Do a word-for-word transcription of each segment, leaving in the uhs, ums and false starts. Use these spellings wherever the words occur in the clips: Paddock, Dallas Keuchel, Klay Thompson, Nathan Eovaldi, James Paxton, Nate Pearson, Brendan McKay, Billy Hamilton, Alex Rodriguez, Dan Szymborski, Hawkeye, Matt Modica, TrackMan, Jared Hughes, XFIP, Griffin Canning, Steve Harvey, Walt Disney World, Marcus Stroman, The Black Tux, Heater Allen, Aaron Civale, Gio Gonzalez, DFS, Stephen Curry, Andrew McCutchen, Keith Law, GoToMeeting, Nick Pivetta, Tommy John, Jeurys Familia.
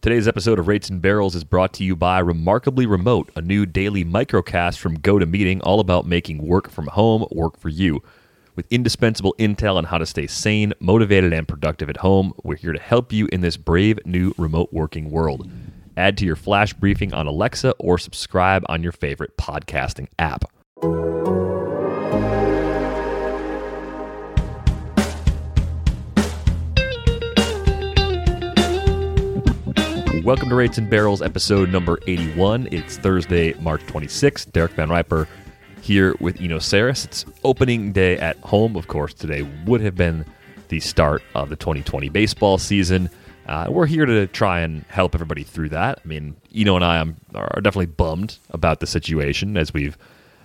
Today's episode of Rates and Barrels is brought to you by Remarkably Remote, a new daily microcast from GoToMeeting all about making work from home work for you. With indispensable intel on how to stay sane, motivated, and productive at home, we're here to help you in this brave new remote working world. Add to your flash briefing on Alexa or subscribe on your favorite podcasting app. Welcome to Rates and Barrels, episode number eighty-one. It's Thursday, March twenty-sixth. Derek Van Riper here with Eno Saris. It's opening day at home. Of course, today would have been the start of the twenty twenty baseball season. Uh, we're here to try and help everybody through that. I mean, Eno and I are definitely bummed about the situation, as we've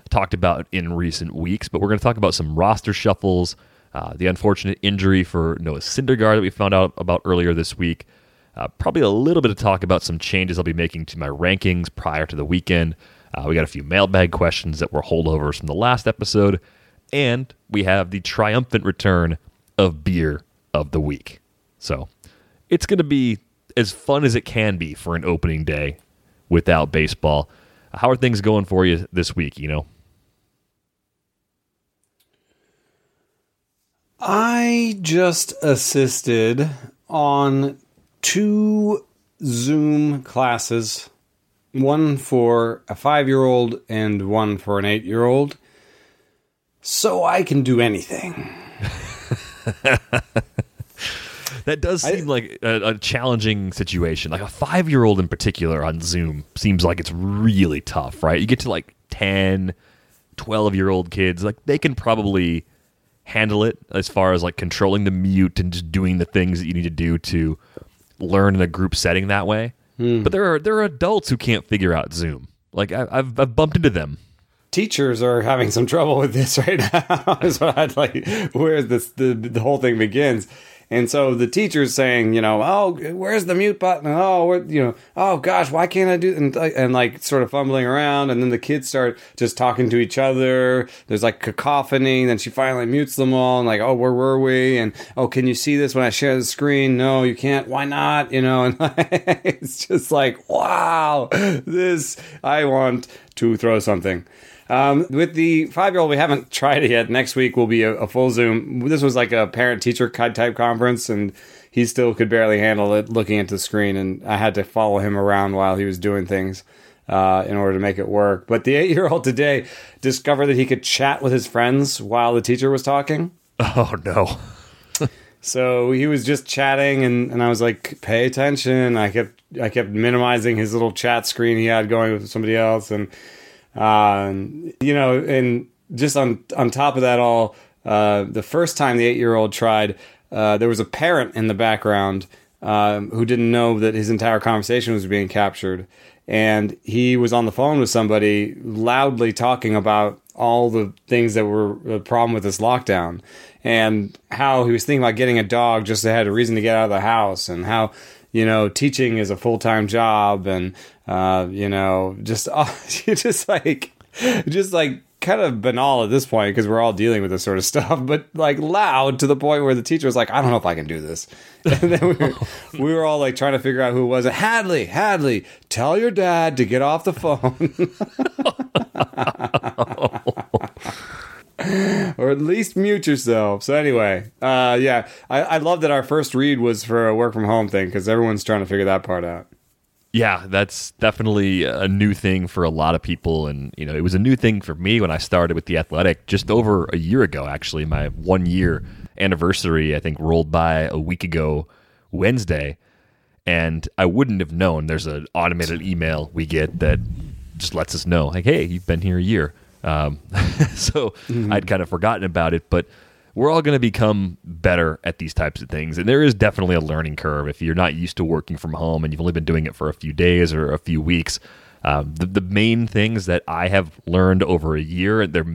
talked about in recent weeks. But we're going to talk about some roster shuffles, uh, the unfortunate injury for Noah Syndergaard that we found out about earlier this week. Uh, probably a little bit of talk about some changes I'll be making to my rankings prior to the weekend. Uh, we got a few mailbag questions that were holdovers from the last episode. And we have the triumphant return of Beer of the Week. So it's going to be as fun as it can be for an opening day without baseball. How are things going for you this week, you know? I just assisted on two Zoom classes, one for a five-year-old and one for an eight-year-old, so I can do anything. That does seem I, like a, a challenging situation. Like a five-year-old in particular on Zoom seems like it's really tough, right? You get to like ten, twelve-year-old kids, like they can probably handle it as far as like controlling the mute and just doing the things that you need to do to learn in a group setting that way. Hmm. But there are there are adults who can't figure out Zoom. Like I, I've I've bumped into them. Teachers are having some trouble with this right now. Is what I'd like. Where this the the whole thing begins, and so the teacher's saying, you know, oh, where's the mute button? Oh, where, you know, oh gosh, why can't I do? And and like sort of fumbling around, and then the kids start just talking to each other. There's like cacophony. Then she finally mutes them all, and like, oh, where were we? And oh, can you see this when I share the screen? No, you can't. Why not? You know, and like, it's just like, wow, this I want to throw something. Um, with the five-year-old, we haven't tried it yet. Next week will be a, a full Zoom. This was like a parent-teacher type conference, and he still could barely handle it looking at the screen, and I had to follow him around while he was doing things uh, in order to make it work. But the eight-year-old today discovered that he could chat with his friends while the teacher was talking. Oh, no. So he was just chatting, and, and I was like, pay attention. I kept I kept minimizing his little chat screen he had going with somebody else, and Um, you know, and just on, on top of that all, uh, the first time the eight-year-old tried, uh, there was a parent in the background, um, who didn't know that his entire conversation was being captured. And he was on the phone with somebody loudly talking about all the things that were the problem with this lockdown and how he was thinking about getting a dog just to have a reason to get out of the house and how, you know, teaching is a full-time job and, uh, you know, just uh, just like just like kind of banal at this point because we're all dealing with this sort of stuff, but like loud to the point where the teacher was like, I don't know if I can do this. And then we were, we were all like trying to figure out who it was. Hadley, Hadley, tell your dad to get off the phone. Or at least mute yourself. So anyway, uh, yeah, I, I love that our first read was for a work from home thing because everyone's trying to figure that part out. Yeah, that's definitely a new thing for a lot of people. And, you know, it was a new thing for me when I started with The Athletic just over a year ago, actually. My one year anniversary, I think, rolled by a week ago Wednesday. And I wouldn't have known. There's an automated email we get that just lets us know, like, hey, you've been here a year. Um, so mm-hmm. I'd kind of forgotten about it, but we're all going to become better at these types of things. And there is definitely a learning curve. If you're not used to working from home and you've only been doing it for a few days or a few weeks, um, the, the main things that I have learned over a year, they're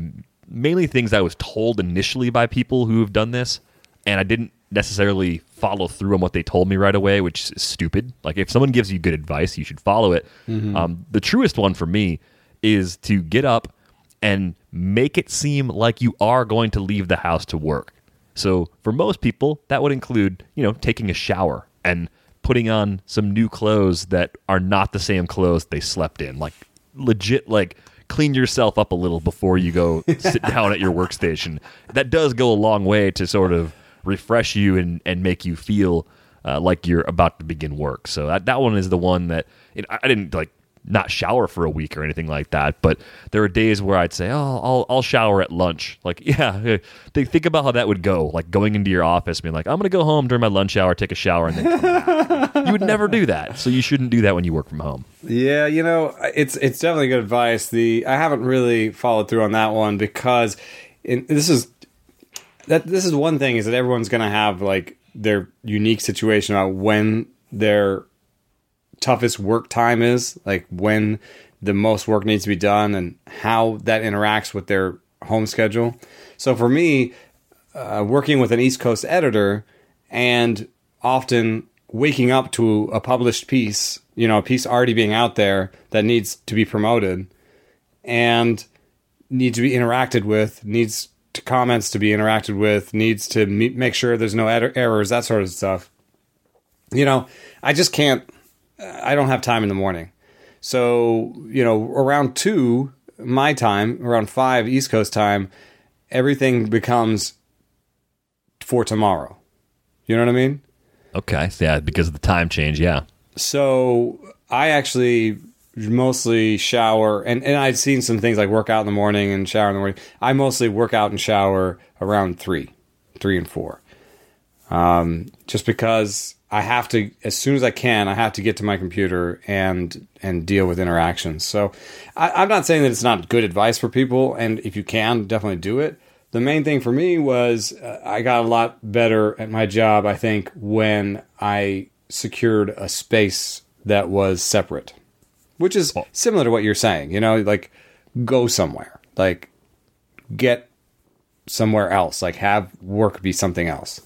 mainly things I was told initially by people who have done this. And I didn't necessarily follow through on what they told me right away, which is stupid. Like if someone gives you good advice, you should follow it. Mm-hmm. Um, the truest one for me is to get up and make it seem like you are going to leave the house to work. So for most people, that would include, you know, taking a shower and putting on some new clothes that are not the same clothes they slept in. Like, legit, like, clean yourself up a little before you go sit down at your workstation. That does go a long way to sort of refresh you and, and make you feel uh, like you're about to begin work. So that, that one is the one that, you know, I didn't, like, not shower for a week or anything like that, but there are days where I'd say, oh, I'll I'll shower at lunch. Like, yeah, think, think about how that would go, like going into your office, being like, I'm going to go home during my lunch hour, take a shower, and then come back. You would never do that, so you shouldn't do that when you work from home. Yeah, you know, it's it's definitely good advice. The I haven't really followed through on that one because in, this is that this is one thing is that everyone's going to have like their unique situation about when they're toughest work time is, like when the most work needs to be done and how that interacts with their home schedule. So for me, uh, working with an East Coast editor and often waking up to a published piece, you know, a piece already being out there that needs to be promoted and needs to be interacted with, needs to comments to be interacted with, needs to me- make sure there's no ed- errors, that sort of stuff. You know, I just can't I don't have time in the morning. So, you know, around two, my time, around five, East Coast time, everything becomes for tomorrow. You know what I mean? Okay. Yeah, because of the time change, yeah. So I actually mostly shower, and, and I've seen some things like work out in the morning and shower in the morning. I mostly work out and shower around three, three and four. Um, just because I have to, as soon as I can, I have to get to my computer and and deal with interactions. So I, I'm not saying that it's not good advice for people, and if you can, definitely do it. The main thing for me was uh, I got a lot better at my job, I think, when I secured a space that was separate, which is similar to what you're saying, you know, like go somewhere, like get somewhere else, like have work be something else.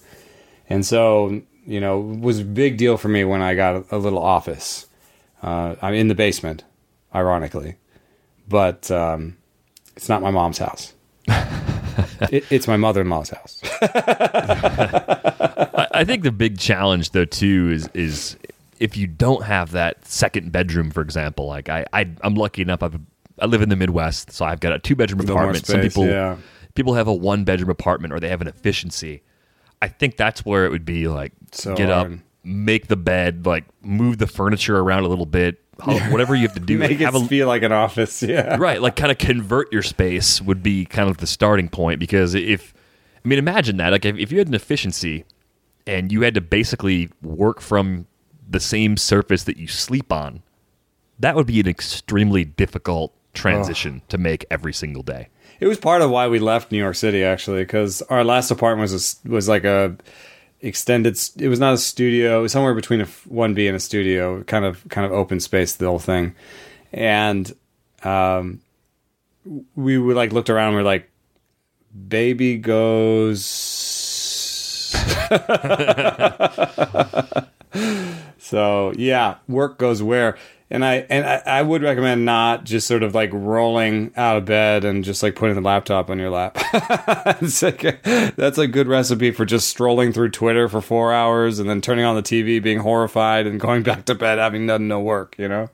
And so, you know, it was a big deal for me when I got a little office. Uh, I'm in the basement, ironically, but um, it's not my mom's house. it, it's my mother-in-law's house. I, I think the big challenge, though, too, is is if you don't have that second bedroom, for example. Like I, I I'm lucky enough. I've, I live in the Midwest, so I've got a two-bedroom apartment. Space, Some people yeah. people have a one-bedroom apartment, or they have an efficiency. I think that's where it would be like so get up, hard. Make the bed, like move the furniture around a little bit, whatever you have to do. Make like, it have a, feel like an office, yeah. Right, like kind of convert your space would be kind of the starting point, because if, I mean, imagine that. Like if, if you had an efficiency and you had to basically work from the same surface that you sleep on, that would be an extremely difficult transition oh. to make every single day. It was part of why we left New York City, actually, because our last apartment was a, was like a extended. It was not a studio. It was somewhere between a one B and a studio, kind of kind of open space, the whole thing. And um, we were like looked around. And we we're like, baby goes. So yeah, work goes where. And I and I, I would recommend not just sort of like rolling out of bed and just like putting the laptop on your lap. It's like a, that's a good recipe for just strolling through Twitter for four hours and then turning on the T V, being horrified, and going back to bed having done no work. You know?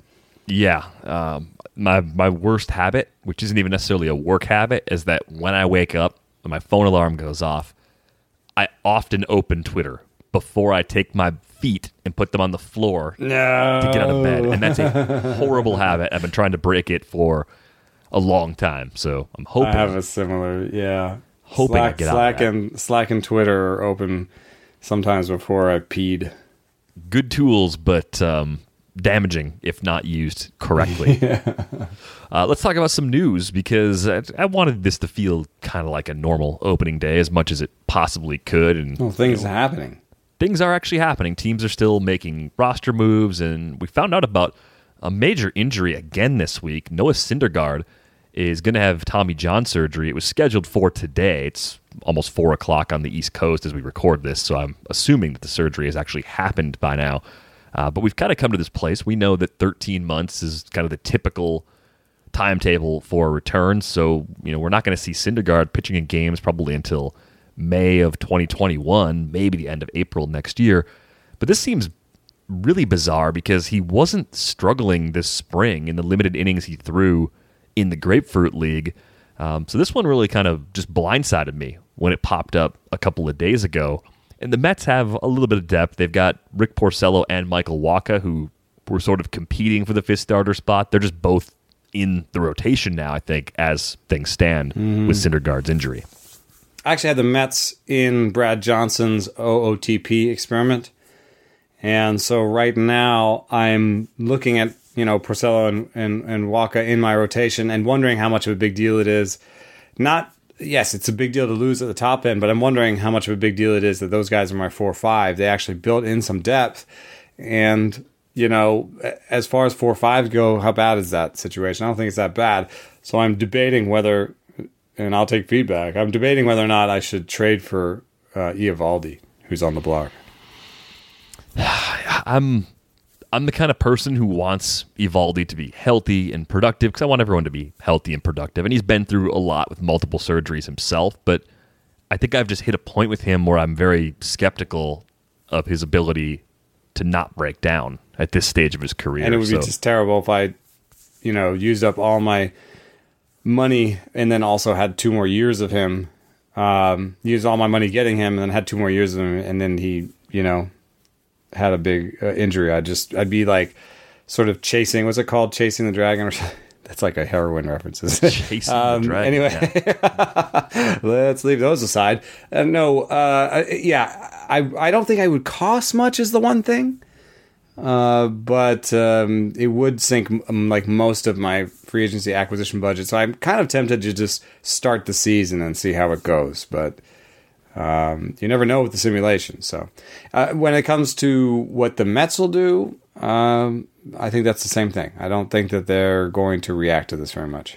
Yeah. Um, my my worst habit, which isn't even necessarily a work habit, is that when I wake up and my phone alarm goes off, I often open Twitter before I take my feet and put them on the floor no. to get out of bed. And that's a horrible habit. I've been trying to break it for a long time. So I'm hoping. I have a similar, yeah. Hoping Slack, I get Slack out of and, that. Slack and Twitter are open sometimes before I peed. Good tools, but um, damaging if not used correctly. Yeah. Uh, let's talk about some news, because I, I wanted this to feel kind of like a normal opening day as much as it possibly could. And well, things you know, are happening. Things are actually happening. Teams are still making roster moves, and we found out about a major injury again this week. Noah Syndergaard is going to have Tommy John surgery. It was scheduled for today. It's almost four o'clock on the East Coast as we record this, so I'm assuming that the surgery has actually happened by now. Uh, but we've kind of come to this place. We know that thirteen months is kind of the typical timetable for a return, so you know we're not going to see Syndergaard pitching in games probably until May of twenty twenty-one, maybe the end of April next year. But this seems really bizarre because he wasn't struggling this spring in the limited innings he threw in the Grapefruit League. Um, so this one really kind of just blindsided me when it popped up a couple of days ago. And the Mets have a little bit of depth. They've got Rick Porcello and Michael Wacha, who were sort of competing for the fifth starter spot. They're just both in the rotation now, I think, as things stand mm. with Syndergaard's injury. I actually had the Mets in Brad Johnson's O O T P experiment. And so right now I'm looking at, you know, Porcello and, and, and Wacha in my rotation and wondering how much of a big deal it is. Not, yes, it's a big deal to lose at the top end, but I'm wondering how much of a big deal it is that those guys are my four or five. They actually built in some depth. And, you know, as far as four or five go, how bad is that situation? I don't think it's that bad. So I'm debating whether, and I'll take feedback, I'm debating whether or not I should trade for uh, Eovaldi, who's on the block. I'm I'm the kind of person who wants Eovaldi to be healthy and productive because I want everyone to be healthy and productive. And he's been through a lot with multiple surgeries himself, but I think I've just hit a point with him where I'm very skeptical of his ability to not break down at this stage of his career. And it would so. be just terrible if I, you know, used up all my money and then also had two more years of him, um, used all my money getting him and then had two more years of him and then he, you know... had a big uh, injury. I just, I'd be like sort of chasing, what's it called? Chasing the Dragon or something. That's like a heroin reference, isn't it? Chasing um, the Dragon. Anyway, yeah. Let's leave those aside. Uh, no, uh, yeah, I I don't think I would cost much is the one thing, uh, but um, it would sink um, like most of my free agency acquisition budget. So I'm kind of tempted to just start the season and see how it goes, but Um, you never know with the simulation. So uh, when it comes to what the Mets will do, um, I think that's the same thing. I don't think that they're going to react to this very much.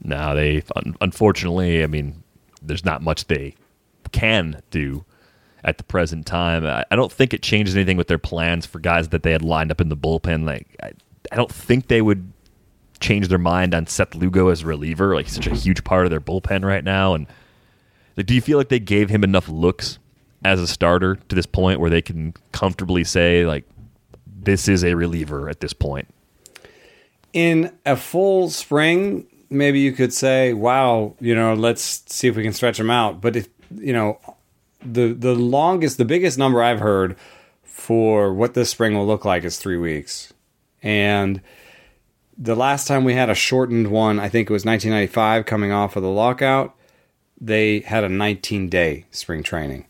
No, they un- unfortunately, I mean, there's not much they can do at the present time. I, I don't think it changes anything with their plans for guys that they had lined up in the bullpen. Like, I, I don't think they would change their mind on Seth Lugo as reliever. Like, he's such a huge part of their bullpen right now, and do you feel like they gave him enough looks as a starter to this point where they can comfortably say, like, this is a reliever at this point? In a full spring, maybe you could say, wow, you know, let's see if we can stretch him out. But, if you know, the the longest, the biggest number I've heard for what this spring will look like is three weeks. And the last time we had a shortened one, I think it was nineteen ninety-five coming off of the lockout. They had a nineteen-day spring training.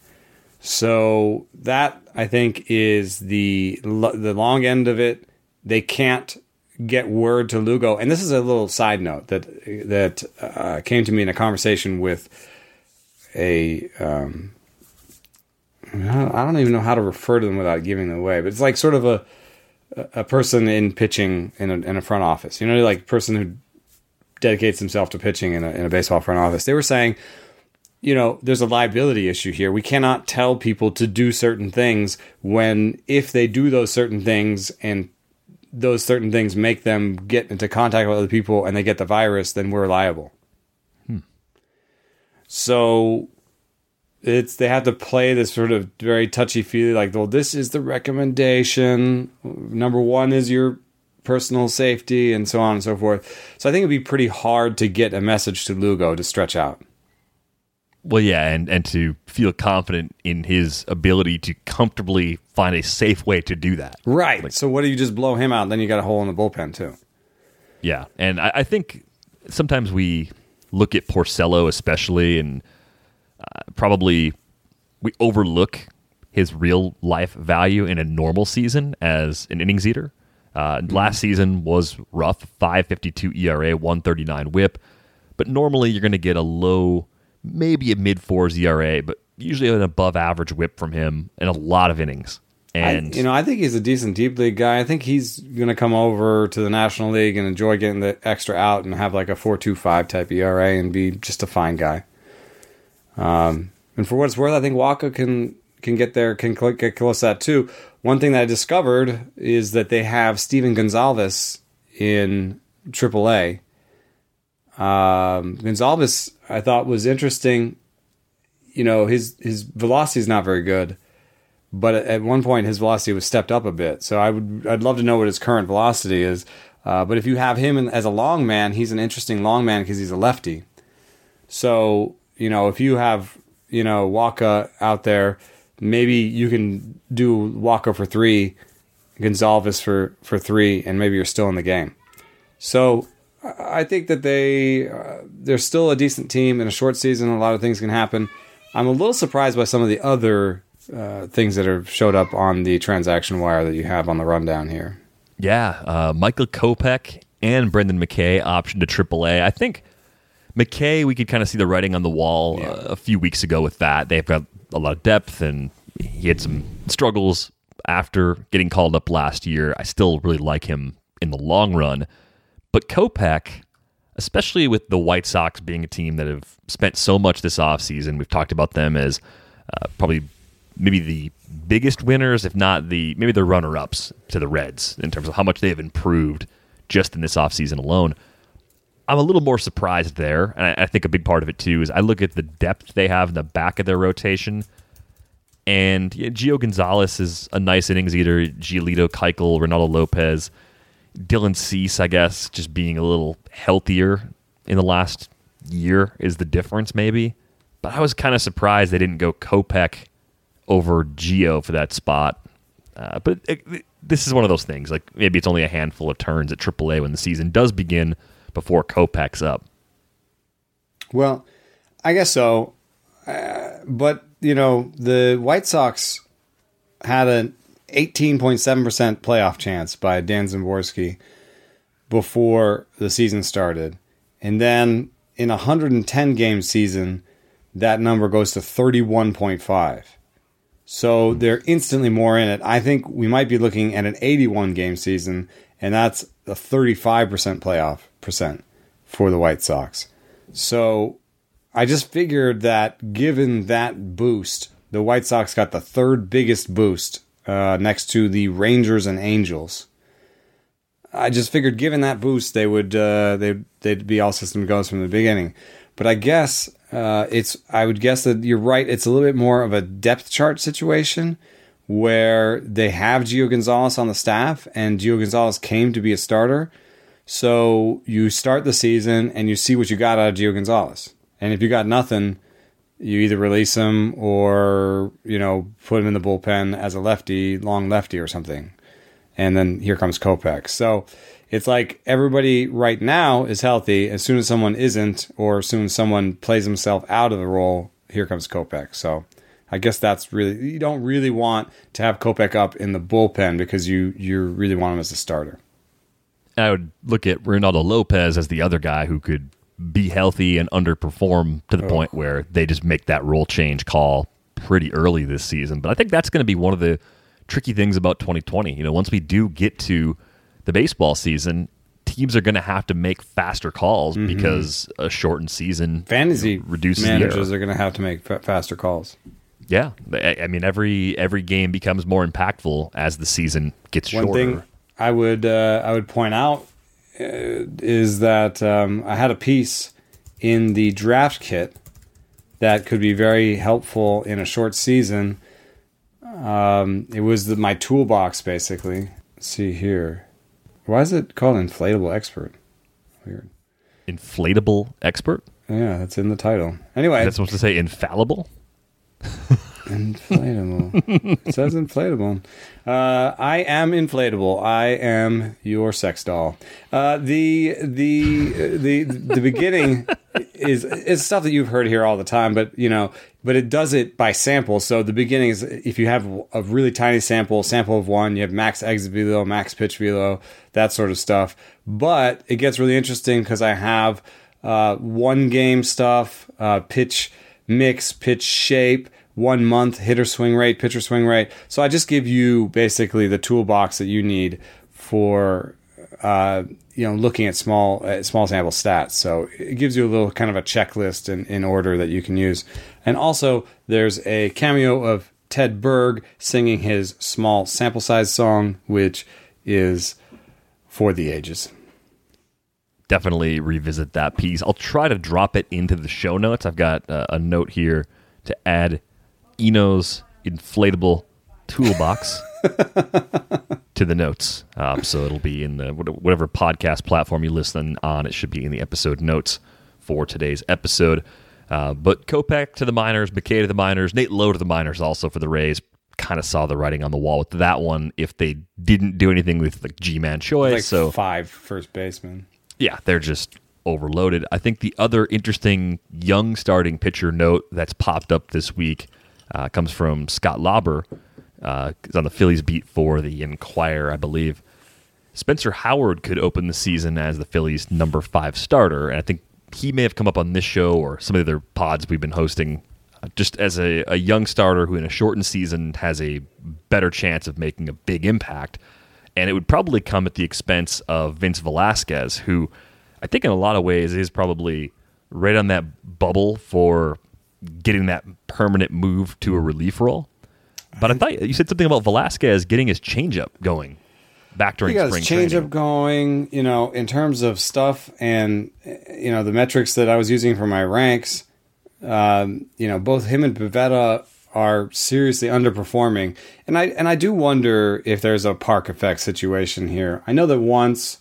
So that, I think, is the the long end of it. They can't get word to Lugo. And this is a little side note that that uh, came to me in a conversation with a... Um, I don't even know how to refer to them without giving them away, but it's like sort of a a person in pitching in a, in a front office. You know, like a person who dedicates himself to pitching in a, in a baseball front office. They were saying, you know, there's a liability issue here. We cannot tell people to do certain things when, if they do those certain things and those certain things make them get into contact with other people and they get the virus, then we're liable. Hmm. So it's, they have to play this sort of very touchy-feely, like, well, this is the recommendation. Number one is your personal safety, and so on and so forth. So I think it'd be pretty hard to get a message to Lugo to stretch out. Well, yeah, and, and to feel confident in his ability to comfortably find a safe way to do that. Right. Like, so what do you just blow him out, and then you got a hole in the bullpen, too. Yeah, and I, I think sometimes we look at Porcello especially, and uh, probably we overlook his real-life value in a normal season as an innings eater. Uh, last season was rough, five fifty-two E R A, one thirty-nine whip. But normally you're going to get a low, maybe a mid-fours E R A, but usually an above-average whip from him in a lot of innings. And I, you know, I think he's a decent deep league guy. I think he's going to come over to the National League and enjoy getting the extra out and have like a four two five type E R A and be just a fine guy. Um, and for what it's worth, I think Walker can... can get there, can get close to that too. One thing that I discovered is that they have Steven Gonsalves in triple A. Um, Gonsalves, I thought, was interesting. You know, his his velocity is not very good, but at one point his velocity was stepped up a bit. So I would, I'd love to know what his current velocity is. Uh, but if you have him in, as a long man, he's an interesting long man because he's a lefty. So, you know, if you have, you know, Wacha out there, maybe you can do Wacha for three, Gonsalves for, for three, and maybe you're still in the game. So I think that they, uh, they're still a decent team in a short season. A lot of things can happen. I'm a little surprised by some of the other uh, things that have showed up on the transaction wire that you have on the rundown here. Yeah, uh, Michael Kopech and Brendan McKay optioned to triple A. I think McKay, we could kind of see the writing on the wall yeah. uh, a few weeks ago with that. They've got a lot of depth, and he had some struggles after getting called up last year. I still really like him in the long run. But Kopech, especially with the White Sox being a team that have spent so much this offseason, we've talked about them as uh, probably maybe the biggest winners, if not the maybe the runner-ups to the Reds in terms of how much they have improved just in this offseason alone. I'm a little more surprised there, and I, I think a big part of it too is I look at the depth they have in the back of their rotation, and yeah, Gio Gonzalez is a nice innings eater, Giolito, Keuchel, Ronaldo Lopez, Dylan Cease, I guess, just being a little healthier in the last year is the difference maybe, but I was kind of surprised they didn't go Kopech over Gio for that spot. Uh, but it, it, this is one of those things. Like maybe it's only a handful of turns at triple A when the season does begin before Kopech's up. Well, I guess so. Uh, but, you know, the White Sox had an eighteen point seven percent playoff chance by Dan Szymborski before the season started. And then in a one hundred ten game season, that number goes to thirty-one point five. So they're instantly more in it. I think we might be looking at an eighty-one game season, and that's a thirty-five percent playoff percent for the White Sox. So I just figured that given that boost, the White Sox got the third biggest boost uh, next to the Rangers and Angels. I just figured given that boost, they would uh, they'd, they'd be all system goes from the beginning. But I guess uh, it's. I would guess that you're right. It's a little bit more of a depth chart situation where they have Gio Gonzalez on the staff, and Gio Gonzalez came to be a starter. So you start the season and you see what you got out of Gio Gonzalez. And if you got nothing, you either release him or you know put him in the bullpen as a lefty, long lefty or something. And then here comes Kopech. So it's like everybody right now is healthy. As soon as someone isn't, or as soon as someone plays himself out of the role, here comes Kopech. So I guess that's really, you don't really want to have Kopech up in the bullpen because you, you really want him as a starter. I would look at Ronaldo Lopez as the other guy who could be healthy and underperform to the oh. point where they just make that role change call pretty early this season. But I think that's going to be one of the tricky things about twenty twenty. You know, once we do get to the baseball season, teams are going to have to make faster calls mm-hmm. because a shortened season fantasy you know, reduces managers the are going to have to make f- faster calls. Yeah, I, I mean every every game becomes more impactful as the season gets One shorter. One thing I would uh, I would point out uh, is that um, I had a piece in the draft kit that could be very helpful in a short season. Um, it was the, my toolbox basically. Let's see here. Why is it called Inflatable Expert? Weird. Inflatable Expert? Yeah, that's in the title. Anyway. Is that supposed to say infallible? Inflatable. It says inflatable. Uh, I am inflatable. I am your sex doll. Uh, the, the, the, the, the beginning is, is stuff that you've heard here all the time, but, you know, but it does it by sample. So the beginning is if you have a really tiny sample, sample of one, you have max exit velo, max pitch velo, that sort of stuff. But it gets really interesting because I have uh, one game stuff, uh, pitch mix, pitch shape, one month, hitter swing rate, pitcher swing rate. So I just give you basically the toolbox that you need for uh, you know looking at small uh, small sample stats. So it gives you a little kind of a checklist in, in order that you can use. And also, there's a cameo of Ted Berg singing his small sample size song, which is for the ages. Definitely revisit that piece. I'll try to drop it into the show notes. I've got uh, a note here to add Eno's Inflatable toolbox to the notes. Um, so it'll be in the whatever podcast platform you listen on. It should be in the episode notes for today's episode. Uh, but Kopech to the minors, McKay to the minors, Nate Lowe to the minors also for the Rays. Kind of saw the writing on the wall with that one if they didn't do anything with like G-Man Choi. Like so five first basemen. Yeah, they're just overloaded. I think the other interesting young starting pitcher note that's popped up this week uh, comes from Scott Lauber. Uh, he's on the Phillies beat for the Enquirer, I believe. Spencer Howard could open the season as the Phillies' number five starter, and I think he may have come up on this show or some of the other pods we've been hosting uh, just as a, a young starter who in a shortened season has a better chance of making a big impact. And it would probably come at the expense of Vince Velasquez, who I think in a lot of ways is probably right on that bubble for getting that permanent move to a relief role. But I thought you said something about Velasquez getting his changeup going back during spring training. He got his changeup going, you know, in terms of stuff and, you know, the metrics that I was using for my ranks, um, you know, both him and Pivetta are seriously underperforming. And I and I do wonder if there's a park effect situation here. I know that once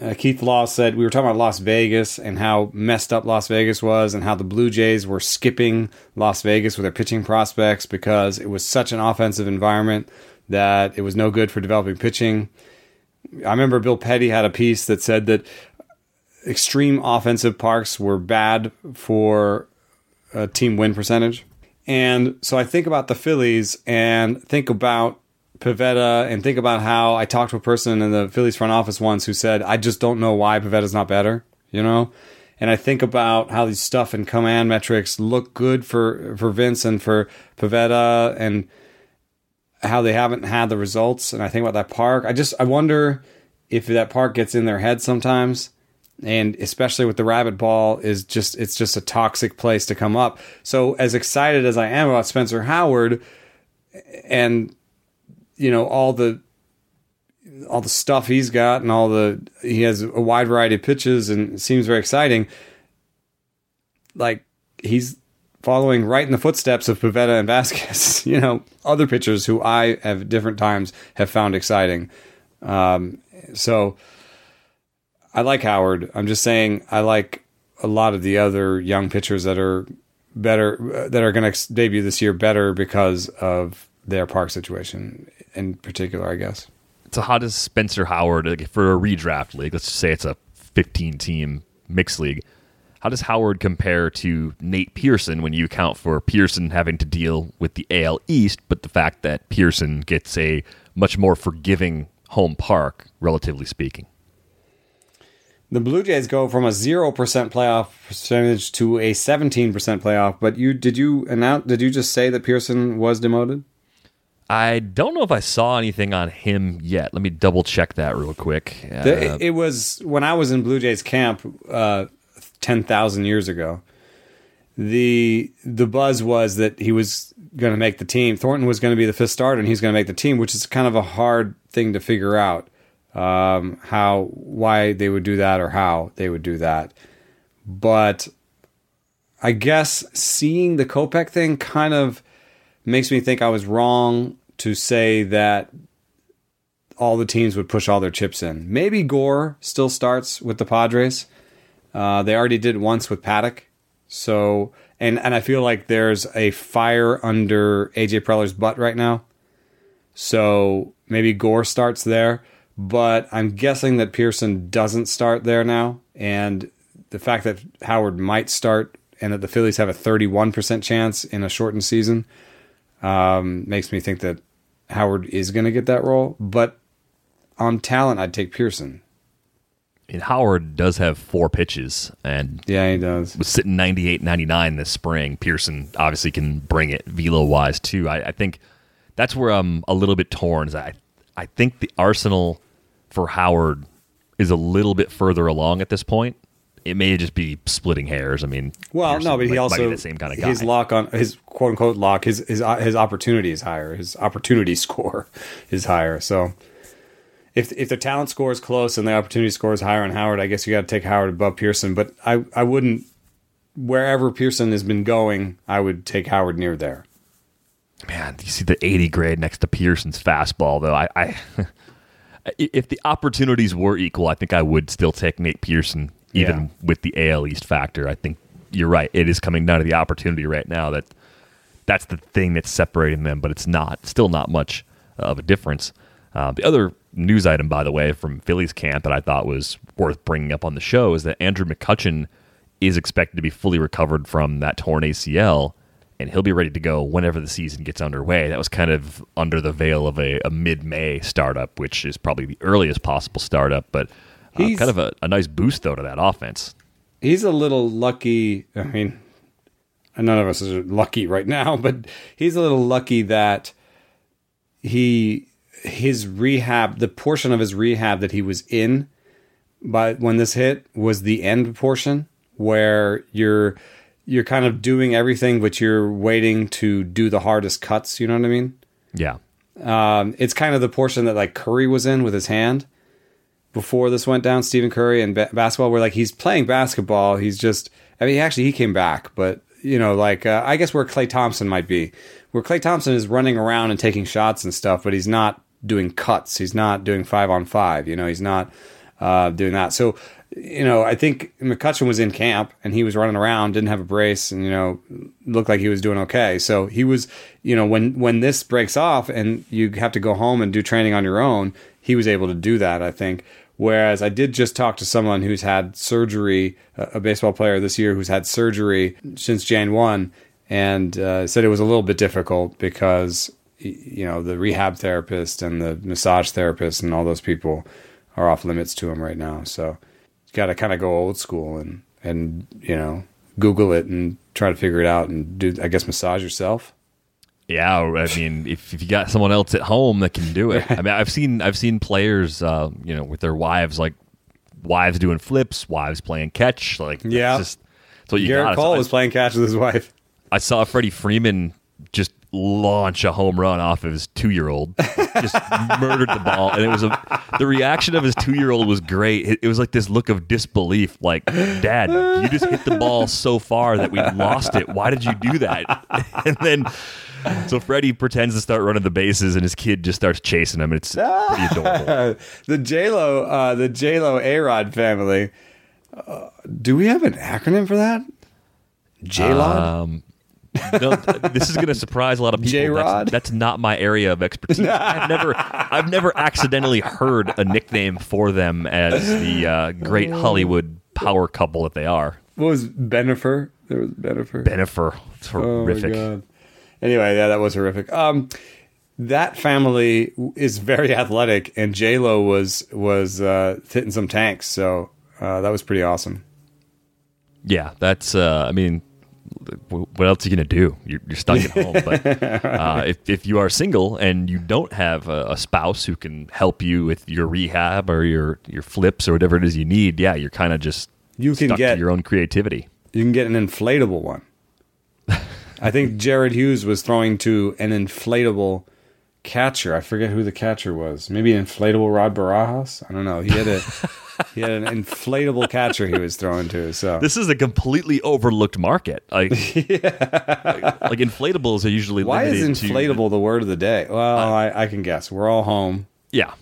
uh, Keith Law said, we were talking about Las Vegas and how messed up Las Vegas was and how the Blue Jays were skipping Las Vegas with their pitching prospects because it was such an offensive environment that it was no good for developing pitching. I remember Bill Petty had a piece that said that extreme offensive parks were bad for a team win percentage. And so I think about the Phillies and think about Pivetta and think about how I talked to a person in the Phillies front office once who said, I just don't know why Pivetta's not better, you know? And I think about how these stuff and command metrics look good for, for Vince and for Pivetta and how they haven't had the results. And I think about that park. I just, I wonder if that park gets in their head sometimes. And especially with the rabbit ball is just, it's just a toxic place to come up. So as excited as I am about Spencer Howard and, you know, all the, all the stuff he's got and all the, he has a wide variety of pitches and it seems very exciting. Like he's following right in the footsteps of Pivetta and Vasquez, you know, other pitchers who I have different times have found exciting. Um, so I like Howard. I'm just saying I like a lot of the other young pitchers that are better, that are going to debut this year better because of their park situation in particular, I guess. So how does Spencer Howard, like for a redraft league, let's just say it's a fifteen-team mixed league, how does Howard compare to Nate Pearson when you account for Pearson having to deal with the A L East, but the fact that Pearson gets a much more forgiving home park, relatively speaking? The Blue Jays go from a zero percent playoff percentage to a seventeen percent playoff, but you did you announce did you just say that Pearson was demoted? I don't know if I saw anything on him yet. Let me double check that real quick. The, uh, it was when I was in Blue Jays camp uh, ten thousand years ago. The the buzz was that he was going to make the team. Thornton was going to be the fifth starter and he's going to make the team, which is kind of a hard thing to figure out. Um, how, why they would do that or how they would do that. But I guess seeing the Kopech thing kind of makes me think I was wrong to say that all the teams would push all their chips in. Maybe Gore still starts with the Padres. Uh, they already did once with Paddock. So, and, and I feel like there's a fire under A J Preller's butt right now. So maybe Gore starts there. But I'm guessing that Pearson doesn't start there now. And the fact that Howard might start and that the Phillies have a thirty-one percent chance in a shortened season um, makes me think that Howard is going to get that role. But on talent, I'd take Pearson. And Howard does have four pitches. And yeah, he does. Was sitting ninety-eight ninety-nine this spring. Pearson obviously can bring it velo-wise, too. I, I think that's where I'm a little bit torn. Is I I think the arsenal for Howard is a little bit further along at this point. It may just be splitting hairs. I mean, well, no, but he like, also the same kind of guy. His lock on his quote unquote lock, his his his opportunity is higher. His opportunity score is higher. So, if if the talent score is close and the opportunity score is higher on Howard, I guess you got to take Howard above Pearson. But I I wouldn't wherever Pearson has been going, I would take Howard near there. man, you see the eighty grade next to Pearson's fastball, though. I, I if the opportunities were equal, I think I would still take Nate Pearson, even yeah. with the A L East factor. I think you're right. It is coming down to the opportunity right now. That that's the thing that's separating them, but it's not still not much of a difference. Uh, the other news item, by the way, from Phillies camp that I thought was worth bringing up on the show is that Andrew McCutchen is expected to be fully recovered from that torn A C L, and he'll be ready to go whenever the season gets underway. That was kind of under the veil of a, a mid-May startup, which is probably the earliest possible startup, but uh, kind of a, a nice boost, though, to that offense. He's a little lucky. I mean, none of us are lucky right now, but he's a little lucky that he... his rehab, the portion of his rehab that he was in by when this hit was the end portion where you're, you're kind of doing everything, but you're waiting to do the hardest cuts. You know what I mean? Yeah. Um, it's kind of the portion that like Curry was in with his hand before this went down, Stephen Curry and ba- basketball where like, he's playing basketball. He's just, I mean, actually he came back, but you know, like, uh, I guess where Klay Thompson might be where Klay Thompson is running around and taking shots and stuff, but he's not doing cuts. He's not doing five on five. You know, he's not uh, doing that. So, you know, I think McCutchen was in camp and he was running around, didn't have a brace and, you know, looked like he was doing okay. So he was, you know, when, when this breaks off and you have to go home and do training on your own, he was able to do that, I think. Whereas I did just talk to someone who's had surgery, a baseball player this year who's had surgery since January first and uh, said it was a little bit difficult because you know, the rehab therapist and the massage therapist and all those people are off limits to him right now. So you got to kind of go old school and, and, you know, Google it and try to figure it out and do, I guess, massage yourself. Yeah. I mean, if, if you got someone else at home that can do it, I mean, I've seen, I've seen players, uh, you know, with their wives, like wives doing flips, wives playing catch. Like, yeah, that's just, that's what you got. Garrett Cole was playing catch with his wife. I saw Freddie Freeman just launch a home run off of his two-year-old, just murdered the ball, and it was a, the reaction of his two-year-old was great. It, it was like this look of disbelief, like, Dad, you just hit the ball so far that we lost it. Why did you do that? And then, so Freddie pretends to start running the bases, and his kid just starts chasing him. It's pretty adorable. The J-Lo, uh, the J-Lo A-Rod family. Uh, do we have an acronym for that? J-Lod? Um, no, this is going to surprise a lot of people. J-Rod? That's, that's not my area of expertise. I've never, I've never accidentally heard a nickname for them as the uh, great Hollywood power couple that they are. What was Benifer? There was Benifer. Benifer, it's horrific. Oh my God. Anyway, yeah, that was horrific. Um, that family is very athletic, and J Lo was was uh, hitting some tanks, so uh, that was pretty awesome. Yeah, that's. Uh, I mean. What else are you going to do? You're, you're stuck at home. But uh, if, if you are single and you don't have a, a spouse who can help you with your rehab or your, your flips or whatever it is you need, yeah, you're kind of just you can stuck get, to your own creativity. You can get an inflatable one. I think Jared Hughes was throwing to an inflatable catcher. I forget who the catcher was. Maybe inflatable Rod Barajas? I don't know. He had a... He had an inflatable catcher he was throwing to. So this is a completely overlooked market. Like, yeah. like, like inflatables are usually Why limited is inflatable to, the word of the day? Well, uh, I, I can guess. We're all home. Yeah.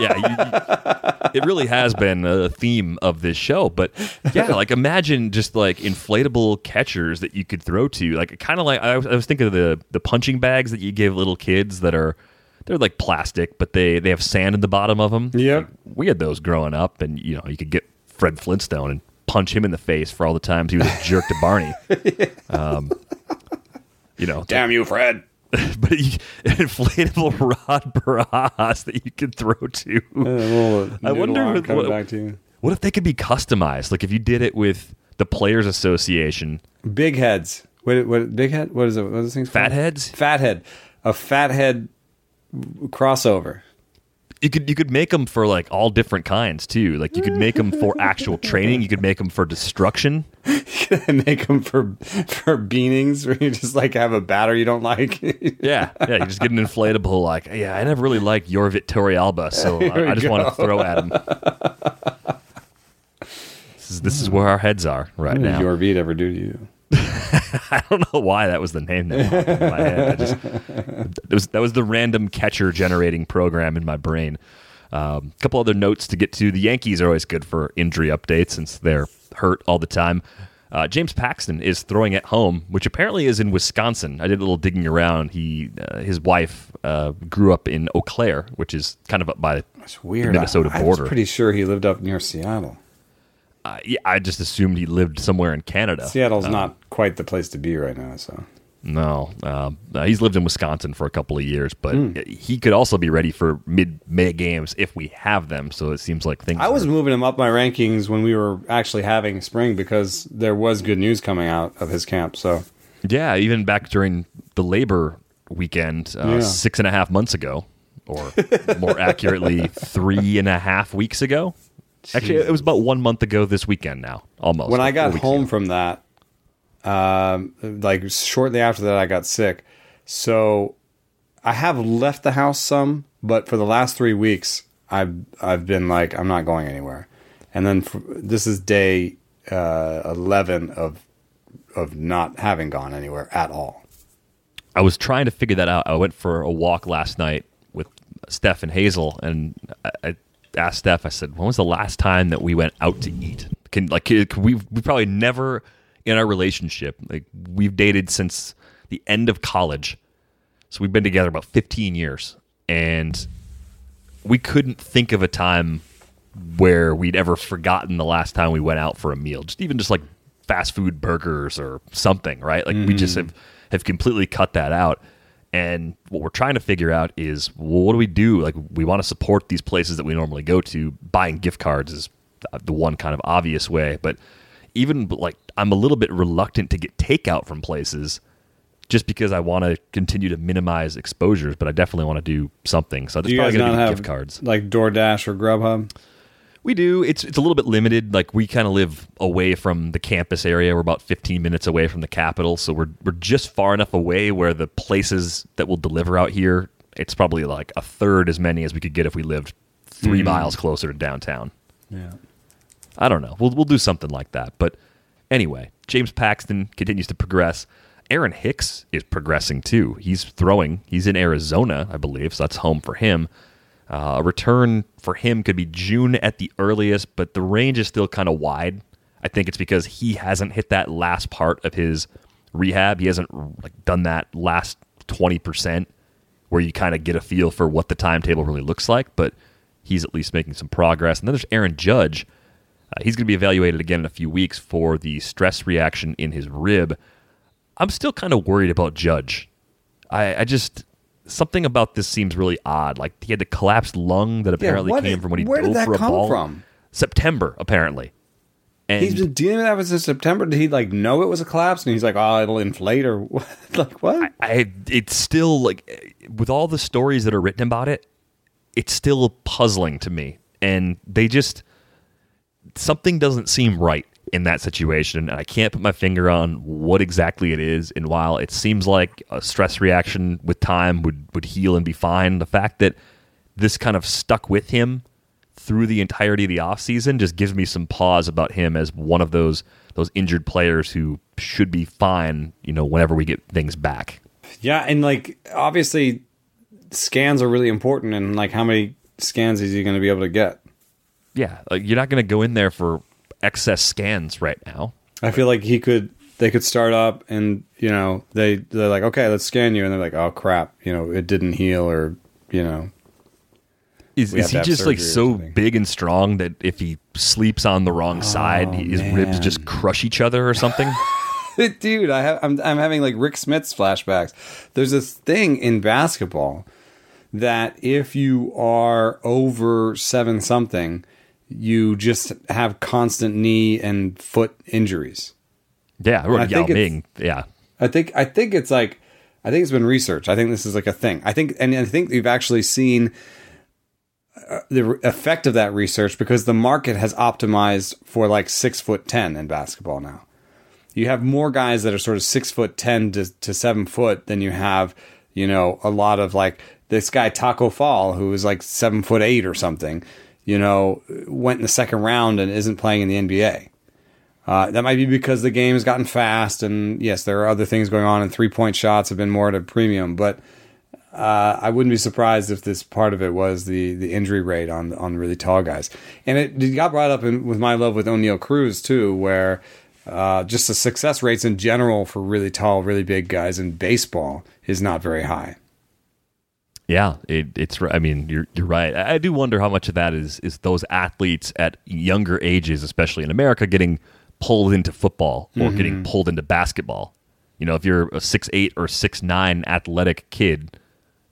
yeah. You, you, it really has been a theme of this show. But yeah, like imagine just like inflatable catchers that you could throw to. Like kind of like I was, I was thinking of the, the punching bags that you give little kids that are... They're like plastic, but they, they have sand in the bottom of them. Yeah, like we had those growing up, and you know you could get Fred Flintstone and punch him in the face for all the times he was a jerk to Barney. yeah. um, you know, damn you, Fred! But an inflatable Rod Barajas that you could throw to. Yeah, I wonder what, what, back to you. What if they could be customized? Like if you did it with the Players Association, big heads. What what big head? What is it? What are those things? Fat called? Heads. Fat head. A fat head. Crossover. You could you could make them for like all different kinds too. Like you could make them for actual training. You could make them for destruction. You could make them for for beanings where you just like have a batter you don't like. yeah, yeah. You just get an inflatable. Like yeah, I never really liked your Victorialba, so I, I just go. want to throw at him. This is this is where our heads are right what now. Your beat ever do to you? I don't know why that was the name that popped in my head. I just, it was, that was the random catcher generating program in my brain. A um, couple other notes to get to. The Yankees are always good for injury updates since they're hurt all the time. Uh, James Paxton is throwing at home, which apparently is in Wisconsin. I did a little digging around. He, uh, his wife uh, grew up in Eau Claire, which is kind of up by That's weird. the Minnesota I, I border. I was pretty sure he lived up near Seattle. Uh, yeah, I just assumed he lived somewhere in Canada. Seattle's um, not quite the place to be right now, so... No, uh, he's lived in Wisconsin for a couple of years, but mm. he could also be ready for mid-May games if we have them. So it seems like things. I was are... moving him up my rankings when we were actually having spring because there was good news coming out of his camp. So yeah, even back during the Labor weekend, uh, yeah. six and a half months ago, or more accurately, three and a half weeks ago. Jeez. Actually, it was about one month ago this weekend. Now, almost when like I got home ago. from that. Um, like shortly after that, I got sick. So I have left the house some, but for the last three weeks, I've, I've been like, I'm not going anywhere. And then for, this is day, uh, eleven of, of not having gone anywhere at all. I was trying to figure that out. I went for a walk last night with Steph and Hazel, and I, I asked Steph, I said, when was the last time that we went out to eat? Can like, can we, we probably never, in our relationship, like we've dated since the end of college, so we've been together about fifteen years, and we couldn't think of a time where we'd ever forgotten the last time we went out for a meal, just even just like fast food burgers or something, right? Like mm-hmm. we just have, have completely cut that out. And what we're trying to figure out is, well, what do we do? Like, we want to support these places that we normally go to. Buying gift cards is the one kind of obvious way, but even like I'm a little bit reluctant to get takeout from places just because I want to continue to minimize exposures, but I definitely want to do something. So there's do probably going to be have gift cards. Like DoorDash or Grubhub? We do. It's it's a little bit limited. Like we kind of live away from the campus area. We're about fifteen minutes away from the Capitol. So we're we're just far enough away where the places that will deliver out here, it's probably like a third as many as we could get if we lived three mm. miles closer to downtown. Yeah. I don't know. We'll we'll do something like that. But anyway, James Paxton continues to progress. Aaron Hicks is progressing too. He's throwing. He's in Arizona, I believe, so that's home for him. Uh, a return for him could be June at the earliest, but the range is still kind of wide. I think it's because he hasn't hit that last part of his rehab. He hasn't like done that last twenty percent where you kind of get a feel for what the timetable really looks like, but he's at least making some progress. And then there's Aaron Judge. Uh, he's going to be evaluated again in a few weeks for the stress reaction in his rib. I'm still kind of worried about Judge. I, I just, something about this seems really odd. Like he had the collapsed lung that apparently yeah, came did, from when he dove for a ball. From? September, apparently. And he's been dealing with that since September. Did he like know it was a collapse? And he's like, oh, it'll inflate or what? Like what? I, I, it's still like, with all the stories that are written about it, it's still puzzling to me. And they just... something doesn't seem right in that situation, and I can't put my finger on what exactly it is. And while it seems like a stress reaction with time would, would heal and be fine, the fact that this kind of stuck with him through the entirety of the offseason just gives me some pause about him as one of those those injured players who should be fine, you know, whenever we get things back. Yeah, and like obviously scans are really important, and like how many scans is he going to be able to get? Yeah, like you're not going to go in there for excess scans right now. I feel like he could, they could start up and, you know, they, they're like, okay, let's scan you. And they're like, oh, crap, you know, it didn't heal or, you know. Is, is he just like so big and strong that if he sleeps on the wrong side, his ribs just crush each other or something? Dude, I have, I'm, I'm having like Rick Smith's flashbacks. There's this thing in basketball that if you are over seven something, you just have constant knee and foot injuries. Yeah, I, I think Ming. Yeah, I think I think it's like I think it's been researched. I think this is like a thing. I think, and I think you've actually seen the effect of that research because the market has optimized for like six foot ten in basketball now. You have more guys that are sort of six foot ten to, to seven foot than you have, you know, a lot of like this guy Taco Fall who is like seven foot eight or something. You know, went in the second round and isn't playing in the N B A. Uh, that might be because the game has gotten fast, and yes, there are other things going on, and three-point shots have been more at a premium. But uh, I wouldn't be surprised if this part of it was the the injury rate on on really tall guys. And it, it got brought up in, with my love with O'Neal Cruz, too, where uh, just the success rates in general for really tall, really big guys in baseball is not very high. Yeah, it, it's. I mean, you're you're right. I, I do wonder how much of that is is those athletes at younger ages, especially in America, getting pulled into football or mm-hmm. getting pulled into basketball. You know, if you're a six eight or six nine athletic kid,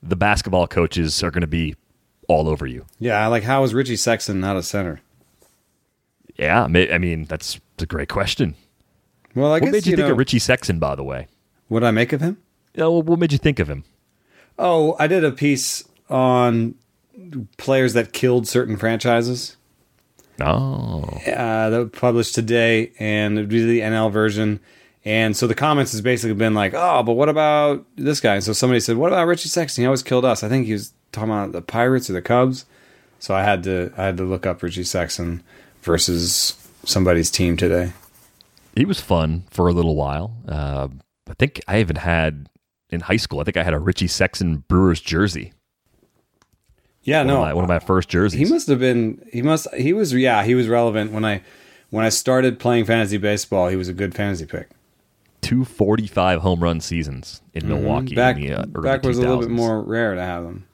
the basketball coaches are going to be all over you. Yeah, like how is Richie Sexson not a center? Yeah, I mean, that's a great question. Well, I guess, what made you, you think know, of Richie Sexson, by the way? What did I make of him? Yeah, well, what made you think of him? Oh, I did a piece on players that killed certain franchises. Oh. Uh, that was published today, and it would be the N L version. And so the comments has basically been like, oh, but what about this guy? And so somebody said, what about Richie Sexson? He always killed us. I think he was talking about the Pirates or the Cubs. So I had to I had to look up Richie Sexson versus somebody's team today. He was fun for a little while. Uh, I think I even had... in high school, I think I had a Richie Sexson Brewers jersey. Yeah, one no, of my, one of my first jerseys. He must have been. He must. He was. Yeah, he was relevant when I when I started playing fantasy baseball. He was a good fantasy pick. Two forty-five home run seasons in mm-hmm. Milwaukee. Back, in the, uh, back was two thousands. A little bit more rare to have them.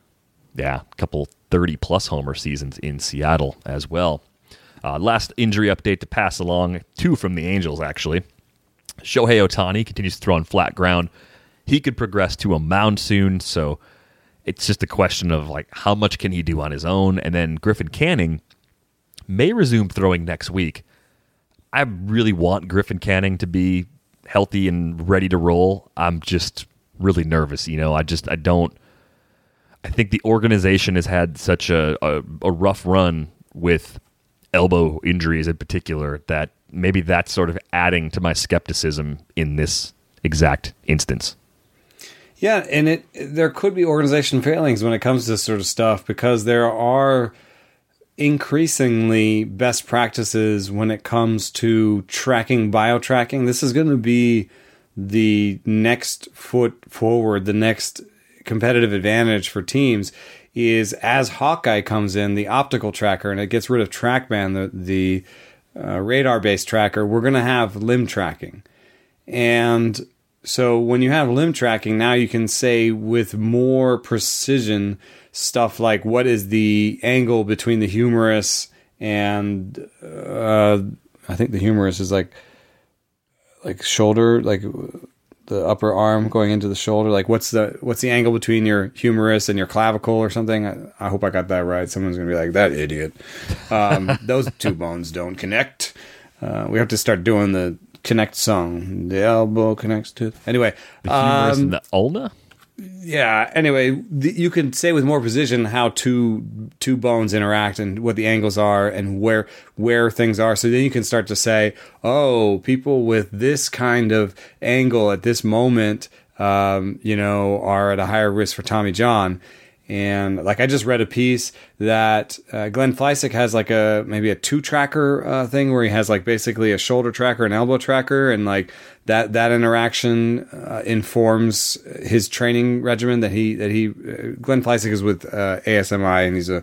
Yeah, a couple thirty plus homer seasons in Seattle as well. Uh, last injury update to pass along, two from the Angels actually. Shohei Ohtani continues to throw on flat ground. He could progress to a mound soon, so it's just a question of like how much can he do on his own. And then Griffin Canning may resume throwing next week. I really want Griffin Canning to be healthy and ready to roll. I'm just really nervous, you know. I just I don't. I think the organization has had such a a, a rough run with elbow injuries in particular that maybe that's sort of adding to my skepticism in this exact instance. Yeah, and it there could be organization failings when it comes to this sort of stuff because there are increasingly best practices when it comes to tracking, biotracking. This is going to be the next foot forward, the next competitive advantage for teams is as Hawkeye comes in, the optical tracker, and it gets rid of TrackMan, the, the uh, radar-based tracker, we're going to have limb tracking. And... so when you have limb tracking, now you can say with more precision stuff like what is the angle between the humerus and uh, I think the humerus is like like shoulder, like the upper arm going into the shoulder. Like what's the what's the angle between your humerus and your clavicle or something? I, I hope I got that right. Someone's gonna be like that idiot. Um, those two bones don't connect. Uh, we have to start doing the. Connect song. The elbow connects to... Anyway. The humerus um, and the ulna? Yeah. Anyway, the, you can say with more precision how two two bones interact and what the angles are and where where things are. So then you can start to say, oh, people with this kind of angle at this moment, um, you know, are at a higher risk for Tommy John. And like I just read a piece that uh, Glenn Plesac has like a maybe a two tracker uh, thing where he has like basically a shoulder tracker and elbow tracker. And like that that interaction uh, informs his training regimen that he that he uh, Glenn Plesac is with uh, A S M I and he's a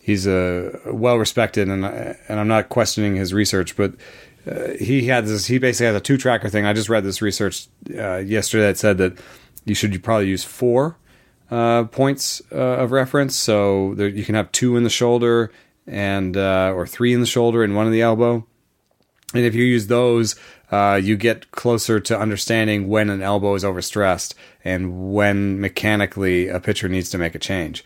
he's a well respected. And, and I'm not questioning his research, but uh, he had this he basically has a two tracker thing. I just read this research uh, yesterday that said that you should probably use four. Uh, points uh, of reference, so there, you can have two in the shoulder and uh, or three in the shoulder and one in the elbow. And if you use those, uh, you get closer to understanding when an elbow is overstressed and when mechanically a pitcher needs to make a change.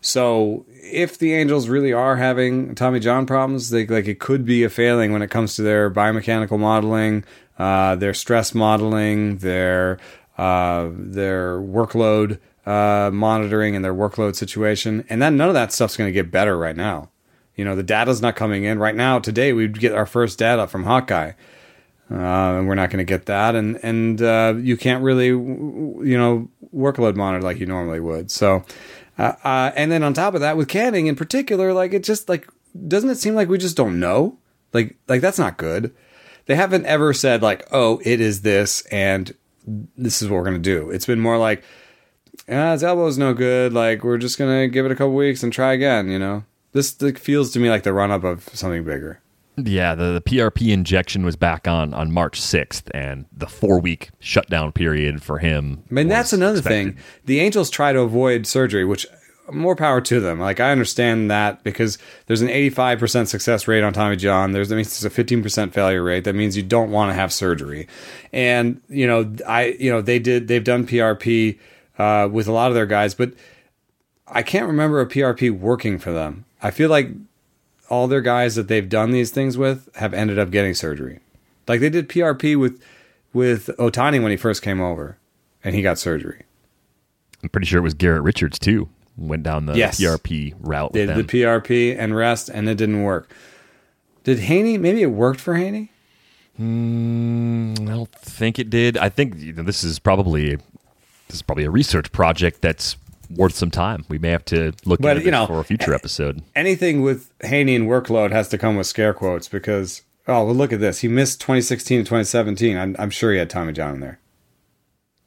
So if the Angels really are having Tommy John problems, they, like it could be a failing when it comes to their biomechanical modeling, uh, their stress modeling, their uh, their workload. Uh, monitoring and their workload situation, and then none of that stuff's going to get better right now. You know, the data's not coming in right now. Today we'd get our first data from Hawkeye, uh, and we're not going to get that. And and uh, you can't really, you know, workload monitor like you normally would. So, uh, uh, and then on top of that, with Canning in particular, like it just like doesn't it seem like we just don't know? Like like that's not good. they haven't ever said like, oh, it is this and this is what we're going to do. It's been more like, ah, his elbow's no good. Like, we're just going to give it a couple weeks and try again, you know? This feels to me like the run-up of something bigger. Yeah, the, the P R P injection was back on on March sixth, and the four-week shutdown period for him. I mean, that's another expected. thing. The Angels try to avoid surgery, which more power to them. Like, I understand that because there's an eighty-five percent success rate on Tommy John. There's, that means there's a fifteen percent failure rate. That means you don't want to have surgery. And, you know, I, you know, they did, they've done P R P uh, with a lot of their guys, but I can't remember a P R P working for them. I feel like all their guys that they've done these things with have ended up getting surgery. Like, they did P R P with with Ohtani when he first came over, and he got surgery. I'm pretty sure it was Garrett Richards, too. Went down the yes. P R P route. They did them. the P R P and rest, and it didn't work. Did Haney? Maybe it worked for Haney? Mm, I don't think it did. I think you know, this is probably this is probably a research project that's worth some time. We may have to look but, into this know, for a future episode. Anything with Haney and workload has to come with scare quotes because, oh, well, look at this. He missed twenty sixteen and twenty seventeen. I'm, I'm sure he had Tommy John in there.